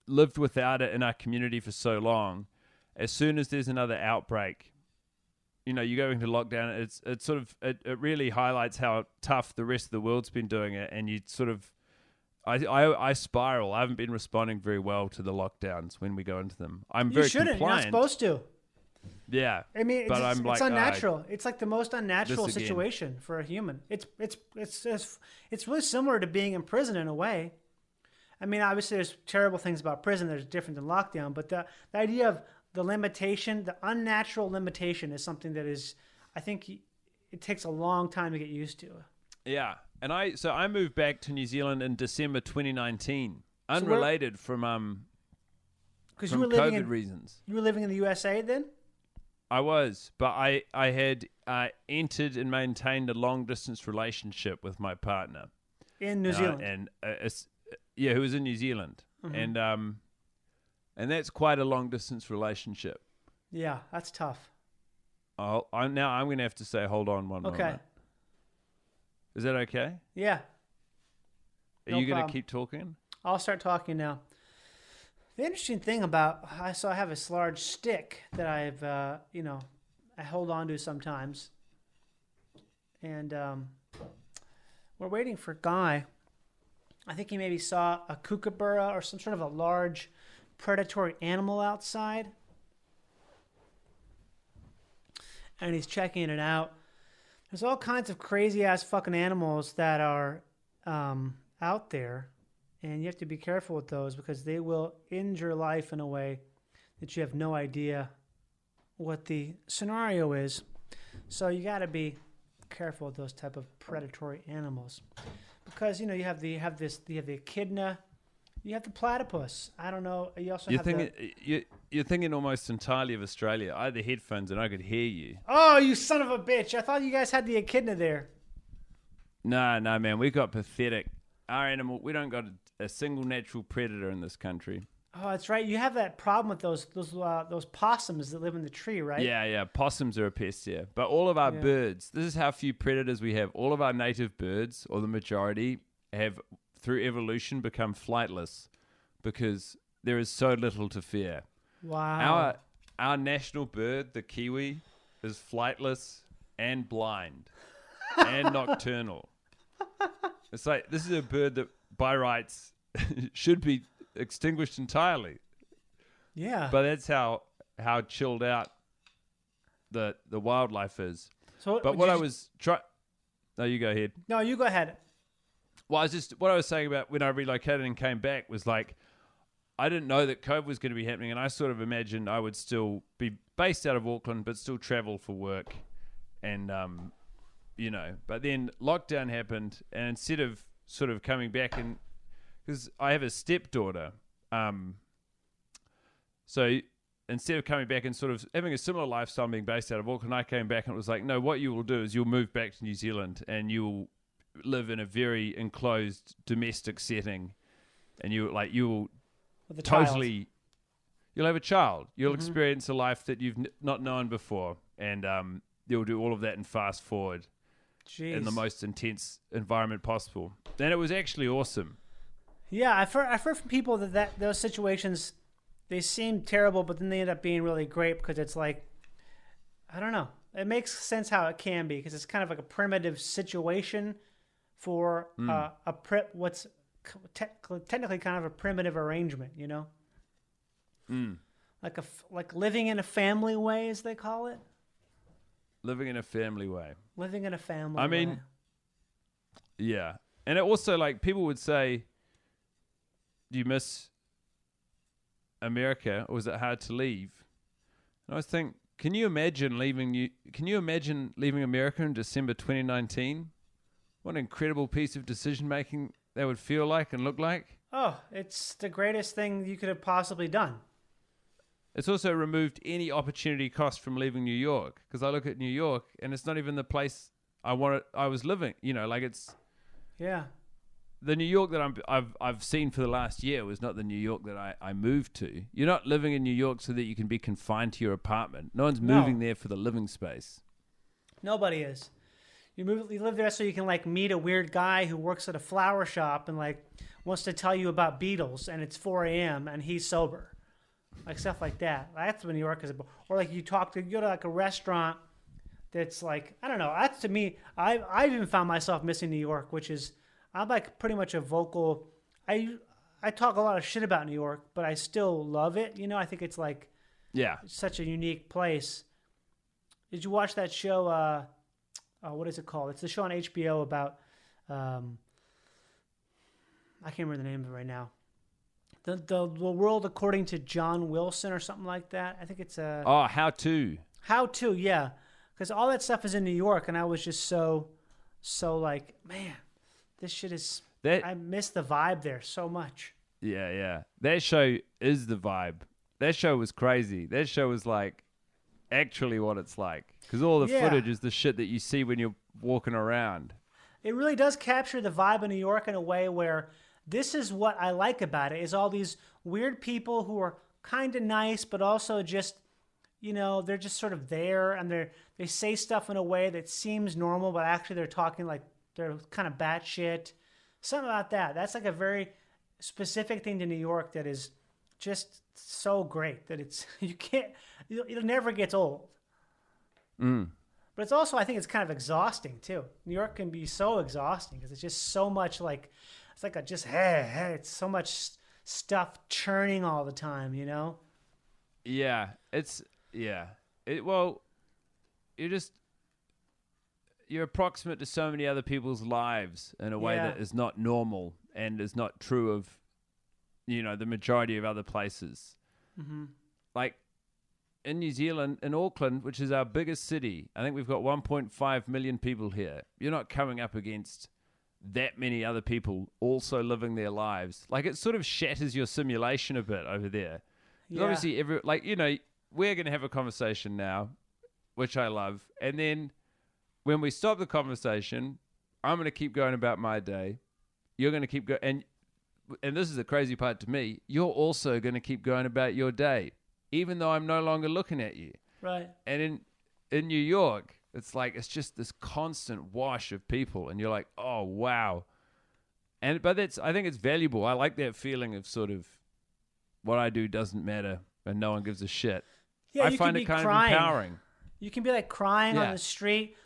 lived without it in our community for so long, as soon as there's another outbreak, you know, you go into lockdown, it really highlights how tough the rest of the world's been doing it. And you sort of, I spiral. I haven't been responding very well to the lockdowns when we go into them. I'm very compliant. You're not supposed to. Yeah. I mean, it's unnatural. It's like the most unnatural situation for a human. It's really similar to being in prison in a way. I mean, obviously there's terrible things about prison that are different than lockdown, but the idea of the limitation, the unnatural limitation, is something that is, I think, it takes a long time to get used to. Yeah. And I moved back to New Zealand in December 2019, unrelated from COVID reasons. You were living in the USA then? I was, but I had entered and maintained a long-distance relationship with my partner. In New Zealand? Yeah, who was in New Zealand. Mm-hmm. And that's quite a long-distance relationship. Yeah, that's tough. Now I'm going to have to say, hold on one moment. Okay. Is that okay? Yeah. Are you going to keep talking? I'll start talking now. The interesting thing I have this large stick that I've, I hold on to sometimes. And we're waiting for Guy. I think he maybe saw a kookaburra or some sort of a large predatory animal outside. And he's checking it out. There's all kinds of crazy-ass fucking animals that are out there, and you have to be careful with those because they will end your life in a way that you have no idea what the scenario is. So you got to be careful with those type of predatory animals because, you know, you have the echidna, you have the platypus. I don't know. You're thinking almost entirely of Australia. I had the headphones and I could hear you. Oh, you son of a bitch. I thought you guys had the echidna there. No, man. We've got pathetic. Our animal, we don't got a single natural predator in this country. Oh, that's right. You have that problem with those possums that live in the tree, right? Yeah. Possums are a pest, yeah. But all of our birds, this is how few predators we have. All of our native birds, or the majority, have, through evolution, become flightless because there is so little to fear. Wow. Our national bird, the kiwi, is flightless and blind. and nocturnal. It's like, this is a bird that by rights should be extinguished entirely. Yeah. But that's how chilled out the wildlife is. So but what I was trying... No, you go ahead. No, you go ahead. Well, what I was saying about when I relocated and came back was like, I didn't know that COVID was going to be happening, and I sort of imagined I would still be based out of Auckland but still travel for work and, you know. But then lockdown happened, and instead of sort of coming back and... Because I have a stepdaughter, so instead of coming back and sort of having a similar lifestyle being based out of Auckland, I came back and it was like, no, what you will do is you'll move back to New Zealand and you'll live in a very enclosed domestic setting, and you'll have a child. You'll mm-hmm. experience a life that you've not known before, and you'll do all of that in fast forward in the most intense environment possible. And it was actually awesome. Yeah, I've heard from people that those situations, they seem terrible, but then they end up being really great because it's like, I don't know. It makes sense how it can be because it's kind of like a primitive situation for what's technically kind of a primitive arrangement, you know? Mm. Like living in a family way, as they call it. Living in a family way. Living in a family way. I mean, yeah. And it also, like, people would say... Do you miss America, or is it hard to leave? And I was thinking, can you imagine leaving America in December 2019? What an incredible piece of decision making that would feel like and look like. Oh, it's the greatest thing you could have possibly done. It's also removed any opportunity cost from leaving New York, because I look at New York and it's not even the place I was living. You know, like it's yeah. The New York that I've seen for the last year was not the New York that I moved to. You're not living in New York so that you can be confined to your apartment. No one's moving there for the living space. Nobody is. You live there so you can like meet a weird guy who works at a flower shop and like wants to tell you about Beatles, and it's 4 a.m. and he's sober, like stuff like that. That's what New York is about. Or like you go to like a restaurant that's like, I don't know. That's to me. I've even found myself missing New York, which is. I'm like pretty much a vocal. I talk a lot of shit about New York, but I still love it. You know, I think it's like, yeah, it's such a unique place. Did you watch that show? What is it called? It's the show on HBO about. I can't remember the name of it right now. The world according to John Wilson or something like that. I think it's a. Oh, How To. How To, yeah, because all that stuff is in New York, and I was just so like, man. This shit is... I miss the vibe there so much. Yeah, yeah. That show is the vibe. That show was crazy. That show was like actually what it's like. Because all the footage is the shit that you see when you're walking around. It really does capture the vibe of New York in a way where this is what I like about it, is all these weird people who are kind of nice, but also just, you know, they're just sort of there and they say stuff in a way that seems normal, but actually they're talking like they're kind of batshit. Something about that. That's like a very specific thing to New York that is just so great that it's it never gets old. Mm. But it's also, I think it's kind of exhausting too. New York can be so exhausting because it's just so much like, it's like a just, hey, it's so much stuff churning all the time, you know? Yeah. You're approximate to so many other people's lives in a way that is not normal and is not true of, you know, the majority of other places. Mm-hmm. Like in New Zealand, in Auckland, which is our biggest city, I think we've got 1.5 million people here. You're not coming up against that many other people also living their lives. Like it sort of shatters your simulation a bit over there. Yeah. Obviously, we're going to have a conversation now, which I love, and then... When we stop the conversation, I'm going to keep going about my day. You're going to keep going. And this is the crazy part to me. You're also going to keep going about your day, even though I'm no longer looking at you. Right. And in New York, it's like it's just this constant wash of people. And you're like, oh, wow. But I think it's valuable. I like that feeling of sort of what I do doesn't matter and no one gives a shit. Yeah, I find it kind of empowering. You can be like crying on the street.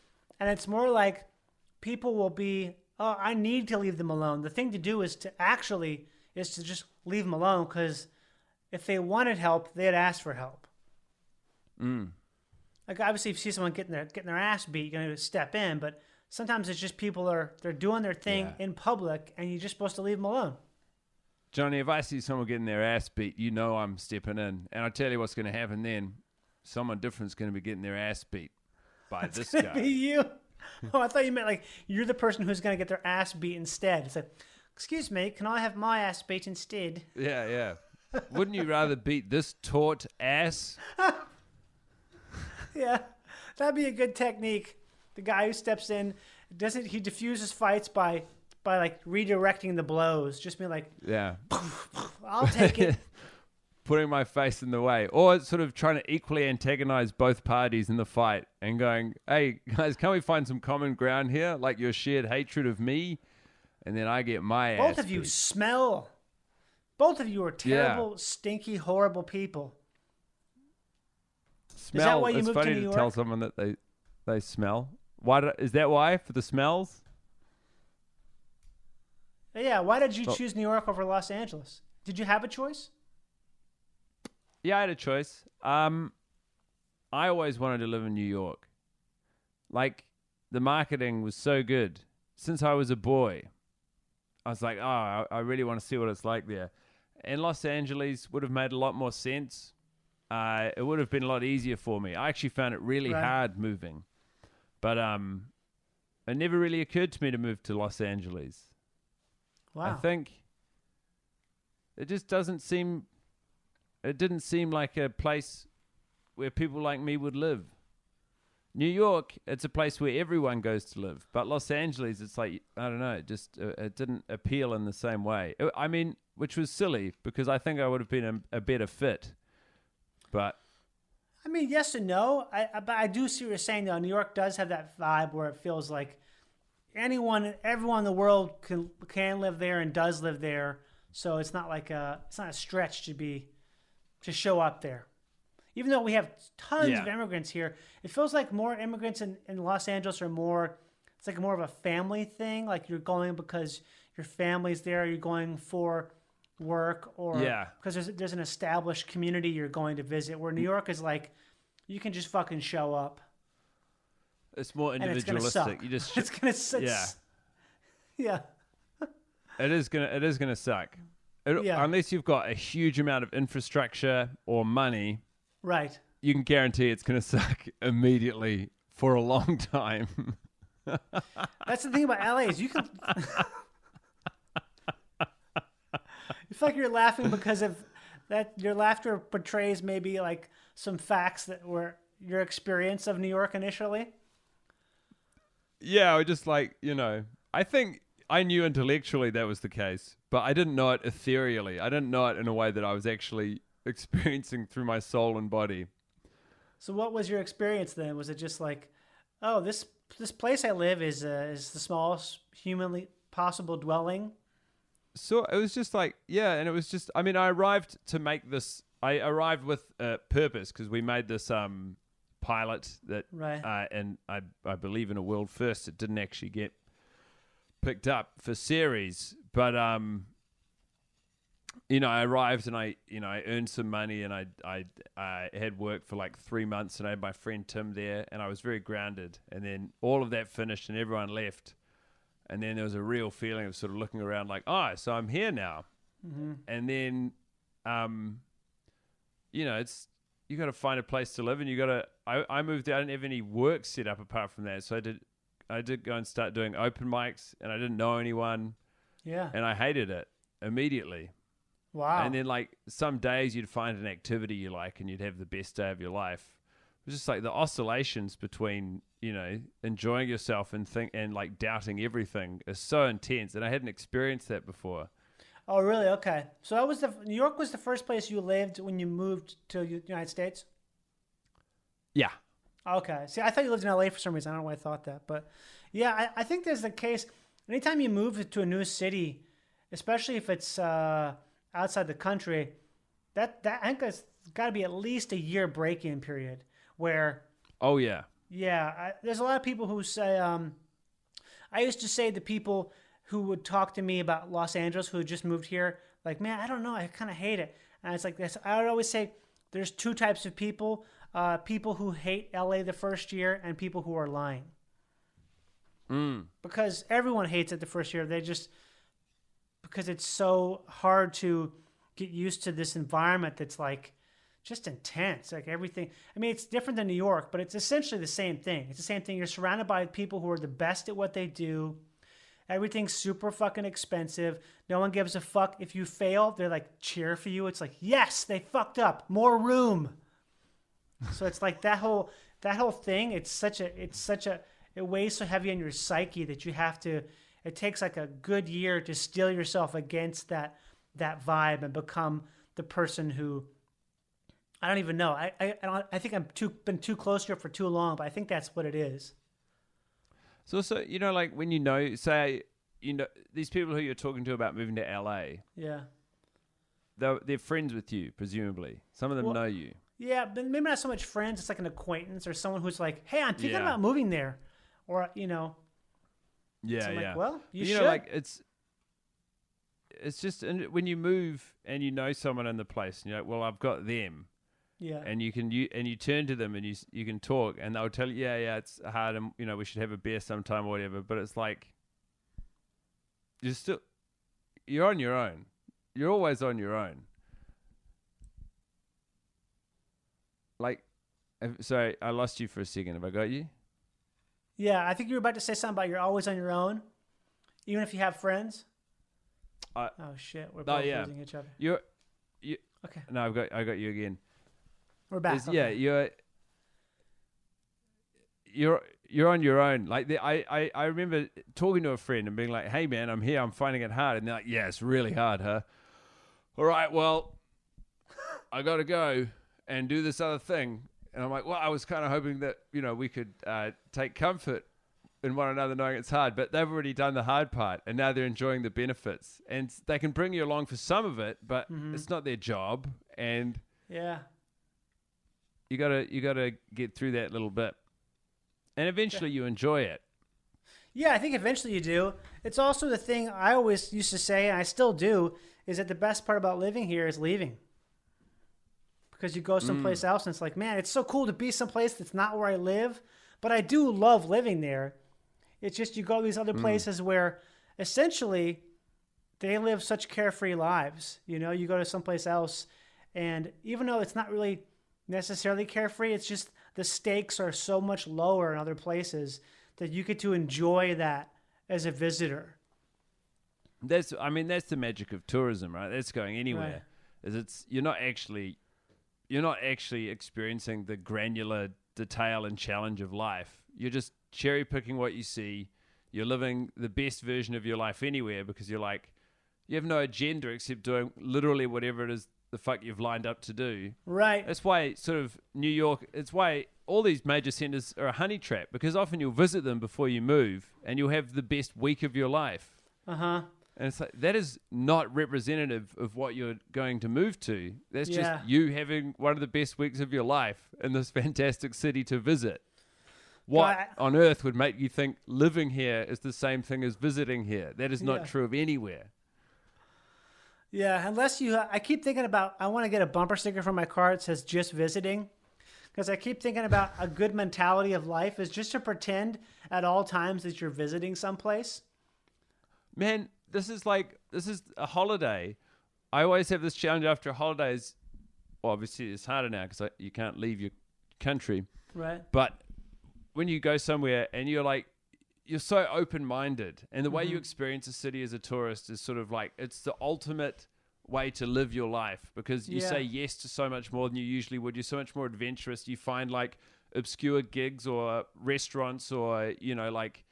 And it's more like people will be, oh, I need to leave them alone. The thing to do is to actually is to just leave them alone, because if they wanted help, they'd ask for help. Mm. Like obviously, if you see someone getting their ass beat, you're gonna step in. But sometimes it's just people they're doing their thing in public, and you're just supposed to leave them alone. Johnny, if I see someone getting their ass beat, you know I'm stepping in, and I tell you what's going to happen then. Someone different's going to be getting their ass beat by this guy. Be you. Oh, I thought you meant like you're the person who's going to get their ass beat instead. It's like, excuse me, can I have my ass beat instead? Yeah, yeah. Wouldn't you rather beat this taut ass? Yeah, that'd be a good technique. The guy who steps in, he diffuses fights by like redirecting the blows, just be like, yeah, I'll take it. Putting my face in the way, or sort of trying to equally antagonize both parties in the fight and going, hey guys, can we find some common ground here? Like your shared hatred of me, and then I get my ass. Both of you smell. Both of you are terrible, stinky, horrible people. Smell. Is that why you moved to New York? It's funny to tell someone that they smell. Is that why? For the smells? Yeah, why did you choose New York over Los Angeles? Did you have a choice? Yeah, I had a choice. I always wanted to live in New York. Like, the marketing was so good. Since I was a boy, I was like, oh, I really want to see what it's like there. And Los Angeles would have made a lot more sense. It would have been a lot easier for me. I actually found it really hard moving. But it never really occurred to me to move to Los Angeles. Wow. I think it just didn't seem like a place where people like me would live. New York, it's a place where everyone goes to live. But Los Angeles, it's like, I don't know, it didn't appeal in the same way. I mean, which was silly because I think I would have been a better fit. But I mean, yes and no. But I do see what you're saying, though. New York does have that vibe where it feels like everyone in the world can live there and does live there. So it's not like it's not a stretch to show up there. Even though we have tons of immigrants here, it feels like more immigrants in Los Angeles are more. It's like more of a family thing. Like you're going because your family's there. You're going for work or because there's an established community you're going to visit, where New York is like you can just fucking show up. It's more individualistic. It is gonna suck unless you've got a huge amount of infrastructure or money. Right, you can guarantee it's gonna suck immediately for a long time. That's the thing about LA is you can. It's like you're laughing because of that. Your laughter portrays maybe like some facts that were your experience of New York initially. Yeah, I just like, you know, I think I knew intellectually that was the case, but I didn't know it ethereally. I didn't know it in a way that I was actually experiencing through my soul and body. So what was your experience then? Was it just like, oh, this place I live is the smallest humanly possible dwelling? So it was just like, yeah, and it was just, I mean, I arrived with a purpose because we made this pilot that, and I believe in a world first, it didn't actually get picked up for series, but, you know, I arrived and I earned some money and I had worked for like 3 months and I had my friend Tim there and I was very grounded, and then all of that finished and everyone left. And then there was a real feeling of sort of looking around like, oh, so I'm here now. Mm-hmm. And then, you know, you got to find a place to live, and I moved there. I didn't have any work set up apart from that. So I did go and start doing open mics, and I didn't know anyone. Yeah. And I hated it immediately. Wow. And then like some days you'd find an activity you like and you'd have the best day of your life. It was just like the oscillations between, you know, enjoying yourself and like doubting everything is so intense, and I hadn't experienced that before. Oh, really? Okay. So that was New York was the first place you lived when you moved to the United States? Yeah. Okay. See, I thought you lived in LA for some reason. I don't know why I thought that, but yeah, I think there's the case. Anytime you move to a new city, especially if it's outside the country, that I think there's got to be at least a year break-in period where. Oh yeah. Yeah, there's a lot of people who say, I used to say to people who would talk to me about Los Angeles, who had just moved here, like, man, I don't know, I kind of hate it. And it's like this. I would always say there's two types of people, people who hate LA the first year and people who are lying. Mm. Because everyone hates it the first year. They just, because it's so hard to get used to this environment that's like just intense, like everything. I mean, it's different than New York, but it's essentially the same thing. It's the same thing. You're surrounded by people who are the best at what they do. Everything's super fucking expensive. No one gives a fuck. If you fail, they're like, cheer for you. It's like, yes, they fucked up. More room. So it's like that whole thing. It weighs so heavy on your psyche that you have to, it takes like a good year to steel yourself against that vibe and become the person who, I don't even know. I think I've been too close to it for too long, but I think that's what it is. It's also, you know, like when you know, say, you know, these people who you're talking to about moving to LA. Yeah. They're friends with you, presumably. Some of them know you. Yeah, but maybe not so much friends. It's like an acquaintance or someone who's like, hey, I'm thinking about moving there. Or, you know. Yeah, so I'm like, well, you should. Know, like it's just when you move and you know someone in the place and you're like, well, I've got them. Yeah, and you turn to them and you can talk and they'll tell you, yeah, it's hard and you know we should have a beer sometime or whatever. But it's like you're on your own. You're always on your own. Like, sorry, I lost you for a second. Have I got you? Yeah, I think you were about to say something about you're always on your own, even if you have friends. Oh shit, we're both losing each other. You okay? No, I got you again. We're back. Okay. Yeah, you're on your own. Like I remember talking to a friend and being like, "Hey man, I'm here. I'm finding it hard." And they're like, "Yeah, it's really hard, huh? All right, well, I got to go and do this other thing." And I'm like, "Well, I was kind of hoping that you know we could take comfort in one another, knowing it's hard. But they've already done the hard part, and now they're enjoying the benefits. And they can bring you along for some of it, but it's not their job. And yeah." You gotta get through that little bit, and eventually you enjoy it. Yeah, I think eventually you do. It's also the thing I always used to say, and I still do, is that the best part about living here is leaving, because you go someplace else, and it's like, man, it's so cool to be someplace that's not where I live, but I do love living there. It's just you go to these other places where essentially they live such carefree lives. You know, you go to someplace else, and even though it's not really necessarily carefree, it's just the stakes are so much lower in other places that you get to enjoy that as a visitor. That's the magic of tourism, right? That's going anywhere. Right. You're not actually experiencing the granular detail and challenge of life. You're just cherry picking what you see. You're living the best version of your life anywhere because you're like, you have no agenda except doing literally whatever it is the fuck you've lined up to do. Right. That's why sort of New York, it's why all these major centers are a honey trap, because often you'll visit them before you move and you'll have the best week of your life. Uh-huh. And it's like, that is not representative of what you're going to move to. That's just you having one of the best weeks of your life in this fantastic city to visit. What on earth would make you think living here is the same thing as visiting here? That is not true of anywhere. Yeah, unless you... I keep thinking about... I want to get a bumper sticker for my car that says just visiting, because I keep thinking about a good mentality of life is just to pretend at all times that you're visiting someplace. Man, this is a holiday. I always have this challenge after holidays. Well, obviously, it's harder now because you can't leave your country. Right. But when you go somewhere and you're like... You're so open-minded, and the way you experience a city as a tourist is sort of like, it's the ultimate way to live your life, because you say yes to so much more than you usually would. You're so much more adventurous. You find like obscure gigs or restaurants or, you know, like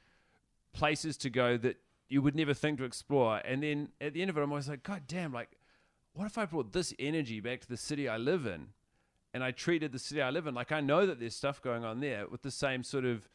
places to go that you would never think to explore. And then at the end of it, I'm always like, God damn, like what if I brought this energy back to the city I live in, and I treated the city I live in, like I know that there's stuff going on there, with the same sort of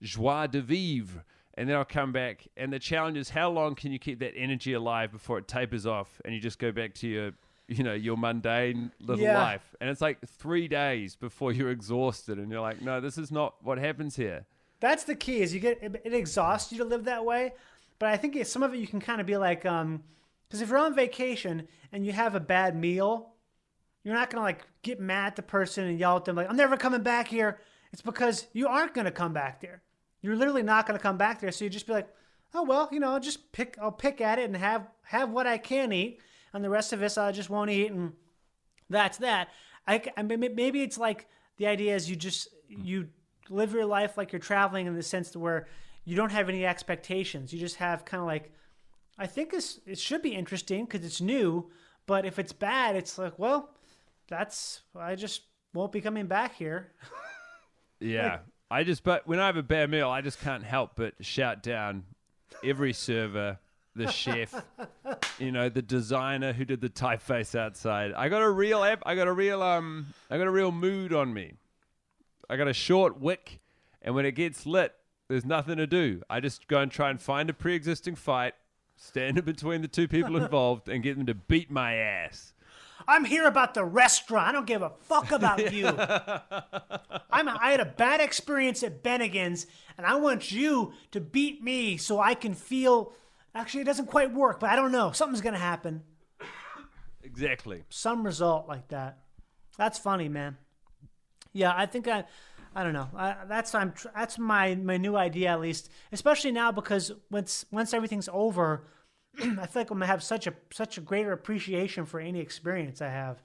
joie de vivre. And then I'll come back, and the challenge is how long can you keep that energy alive before it tapers off and you just go back to your, you know, your mundane little life. And it's like 3 days before you're exhausted and you're like, no, this is not what happens here. That's the key, is you get, it exhausts you to live that way. But I think some of it you can kind of be like, because if you're on vacation and you have a bad meal, you're not going to like get mad at the person and yell at them like, I'm never coming back here. It's because you aren't going to come back there. You're literally not going to come back there. So you just be like, oh, well, you know, I'll pick at it and have what I can eat. And the rest of this, I just won't eat. And that's that. I mean, maybe it's like the idea is you live your life like you're traveling in the sense to where you don't have any expectations. You just have kind of like, I think it should be interesting because it's new. But if it's bad, it's like, well, I just won't be coming back here. Yeah. Like, but when I have a bad meal, I just can't help but shout down every server, the chef, you know, the designer who did the typeface outside. I got a real mood on me. I got a short wick, and when it gets lit, there's nothing to do. I just go and try and find a pre-existing fight, stand in between the two people involved, and get them to beat my ass. I'm here about the restaurant. I don't give a fuck about you. I had a bad experience at Bennigan's, and I want you to beat me so I can feel... Actually, it doesn't quite work, but I don't know. Something's going to happen. Exactly. Some result like that. That's funny, man. Yeah, I think I don't know. That's my new idea, at least, especially now, because once everything's over... I feel like I'm gonna have such a greater appreciation for any experience I have.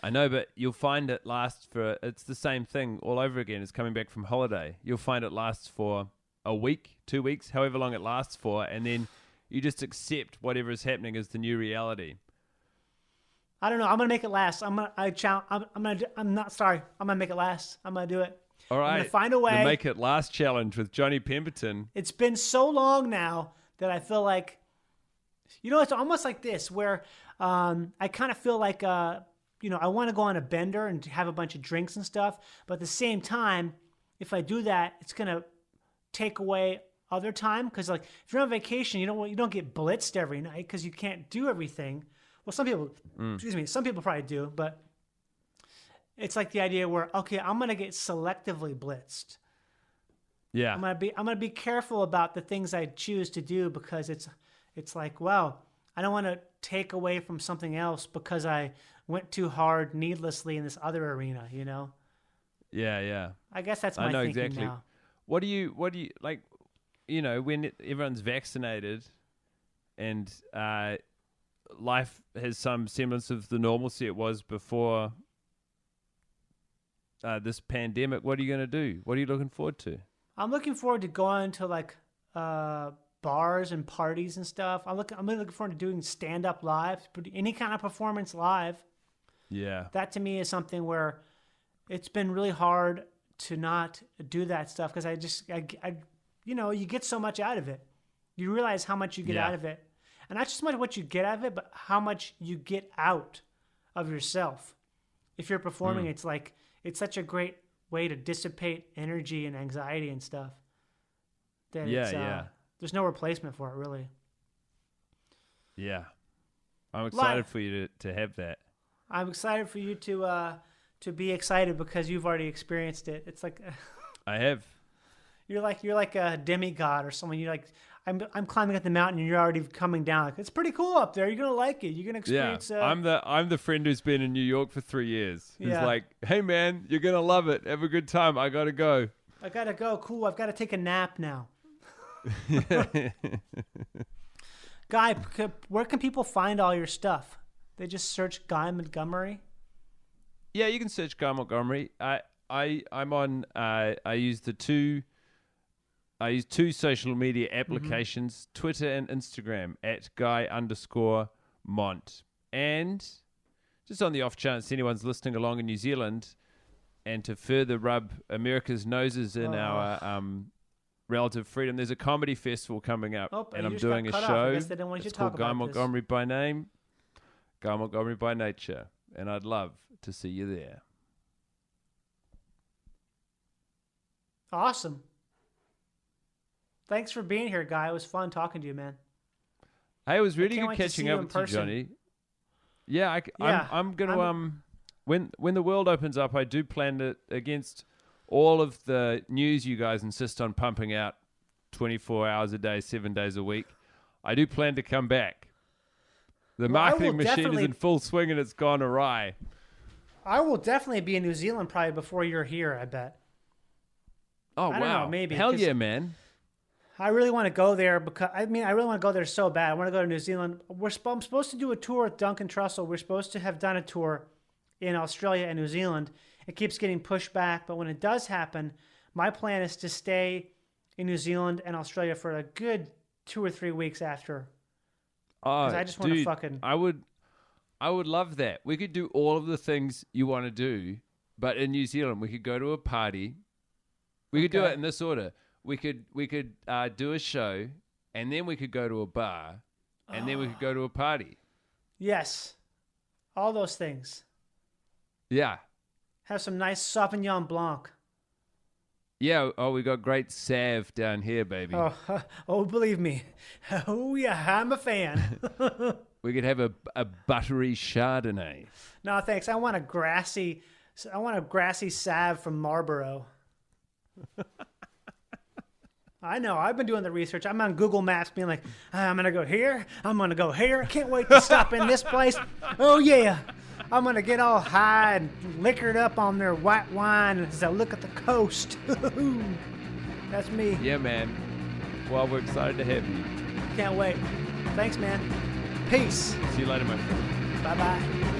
I know, but you'll find it lasts for. It's the same thing all over again. It's coming back from holiday. You'll find it lasts for a week, 2 weeks, however long it lasts for, and then you just accept whatever is happening as the new reality. I don't know. I'm gonna make it last. I'm gonna make it last. I'm gonna do it. All right. I'm gonna find a way. The Make It Last challenge with Johnny Pemberton. It's been so long now that I feel like. You know, it's almost like this, where I kind of feel like, you know, I want to go on a bender and have a bunch of drinks and stuff. But at the same time, if I do that, it's going to take away other time. Because, like, if you're on vacation, you don't get blitzed every night because you can't do everything. Well, some people, some people probably do. But it's like the idea where, okay, I'm going to get selectively blitzed. Yeah. I'm going to be careful about the things I choose to do because it's like, wow, I don't want to take away from something else because I went too hard needlessly in this other arena, you know? Yeah, yeah. I guess that's my thinking exactly. Now. What do you like, you know, when everyone's vaccinated and life has some semblance of the normalcy it was before this pandemic, what are you going to do? What are you looking forward to? I'm looking forward to going to like bars and parties and stuff. I'm really looking forward to doing stand-up live, any kind of performance live. Yeah. That to me is something where it's been really hard to not do that stuff because I you know, you get so much out of it. You realize how much you get out of it. And not just much what you get out of it, but how much you get out of yourself. If you're performing, it's like, it's such a great way to dissipate energy and anxiety and stuff. That there's no replacement for it, really. Yeah. I'm excited for you to have that. I'm excited for you to be excited because you've already experienced it. It's like I have. You're like a demigod or someone. You're like I'm climbing up the mountain and you're already coming down. Like, it's pretty cool up there. You're gonna like it. You're gonna experience. Yeah, I'm the friend who's been in New York for 3 years. Who's like, hey man, you're gonna love it. Have a good time. I gotta go. Cool. I've got to take a nap now. Guy, where can people find all your stuff? They just search Guy Montgomery. Yeah, you can search Guy Montgomery. I'm on. I use two social media applications, Twitter and Instagram, at Guy_Mont. And just on the off chance anyone's listening along in New Zealand, and to further rub America's noses in our relative freedom, there's a comedy festival coming up, and I'm doing a show. It's called Guy Montgomery by name, Guy Montgomery by nature, and I'd love to see you there. Awesome. Thanks for being here, Guy. It was fun talking to you, man. Hey, it was really good catching up with you, Johnny. Yeah, I'm going to when the world opens up, I do plan it against all of the news you guys insist on pumping out 24 hours a day, 7 days a week, I do plan to come back. The marketing machine is in full swing and it's gone awry. I will definitely be in New Zealand probably before you're here, I bet. Oh, wow. I don't know, maybe. Hell yeah, man. I really want to go there because, I mean, I really want to go there so bad. I want to go to New Zealand. I'm supposed to do a tour with Duncan Trussell. We're supposed to have done a tour in Australia and New Zealand. It keeps getting pushed back. But when it does happen, my plan is to stay in New Zealand and Australia for a good 2 or 3 weeks after. Because I just want to fucking... I would love that. We could do all of the things you want to do, but in New Zealand, we could go to a party. We could do it in this order. We could do a show, and then we could go to a bar, and then we could go to a party. Yes. All those things. Yeah. Have some nice Sauvignon Blanc. Yeah. Oh, we got great Sav down here, baby. Oh, believe me. Oh, yeah. I'm a fan. We could have a buttery Chardonnay. No, thanks. I want a grassy Sav from Marlborough. I know. I've been doing the research. I'm on Google Maps being like, I'm going to go here. I'm going to go here. I can't wait to stop in this place. Oh, yeah. I'm going to get all high and liquored up on their white wine as I look at the coast. That's me. Yeah, man. Well, we're excited to have you. Can't wait. Thanks, man. Peace. See you later, my friend. Bye-bye.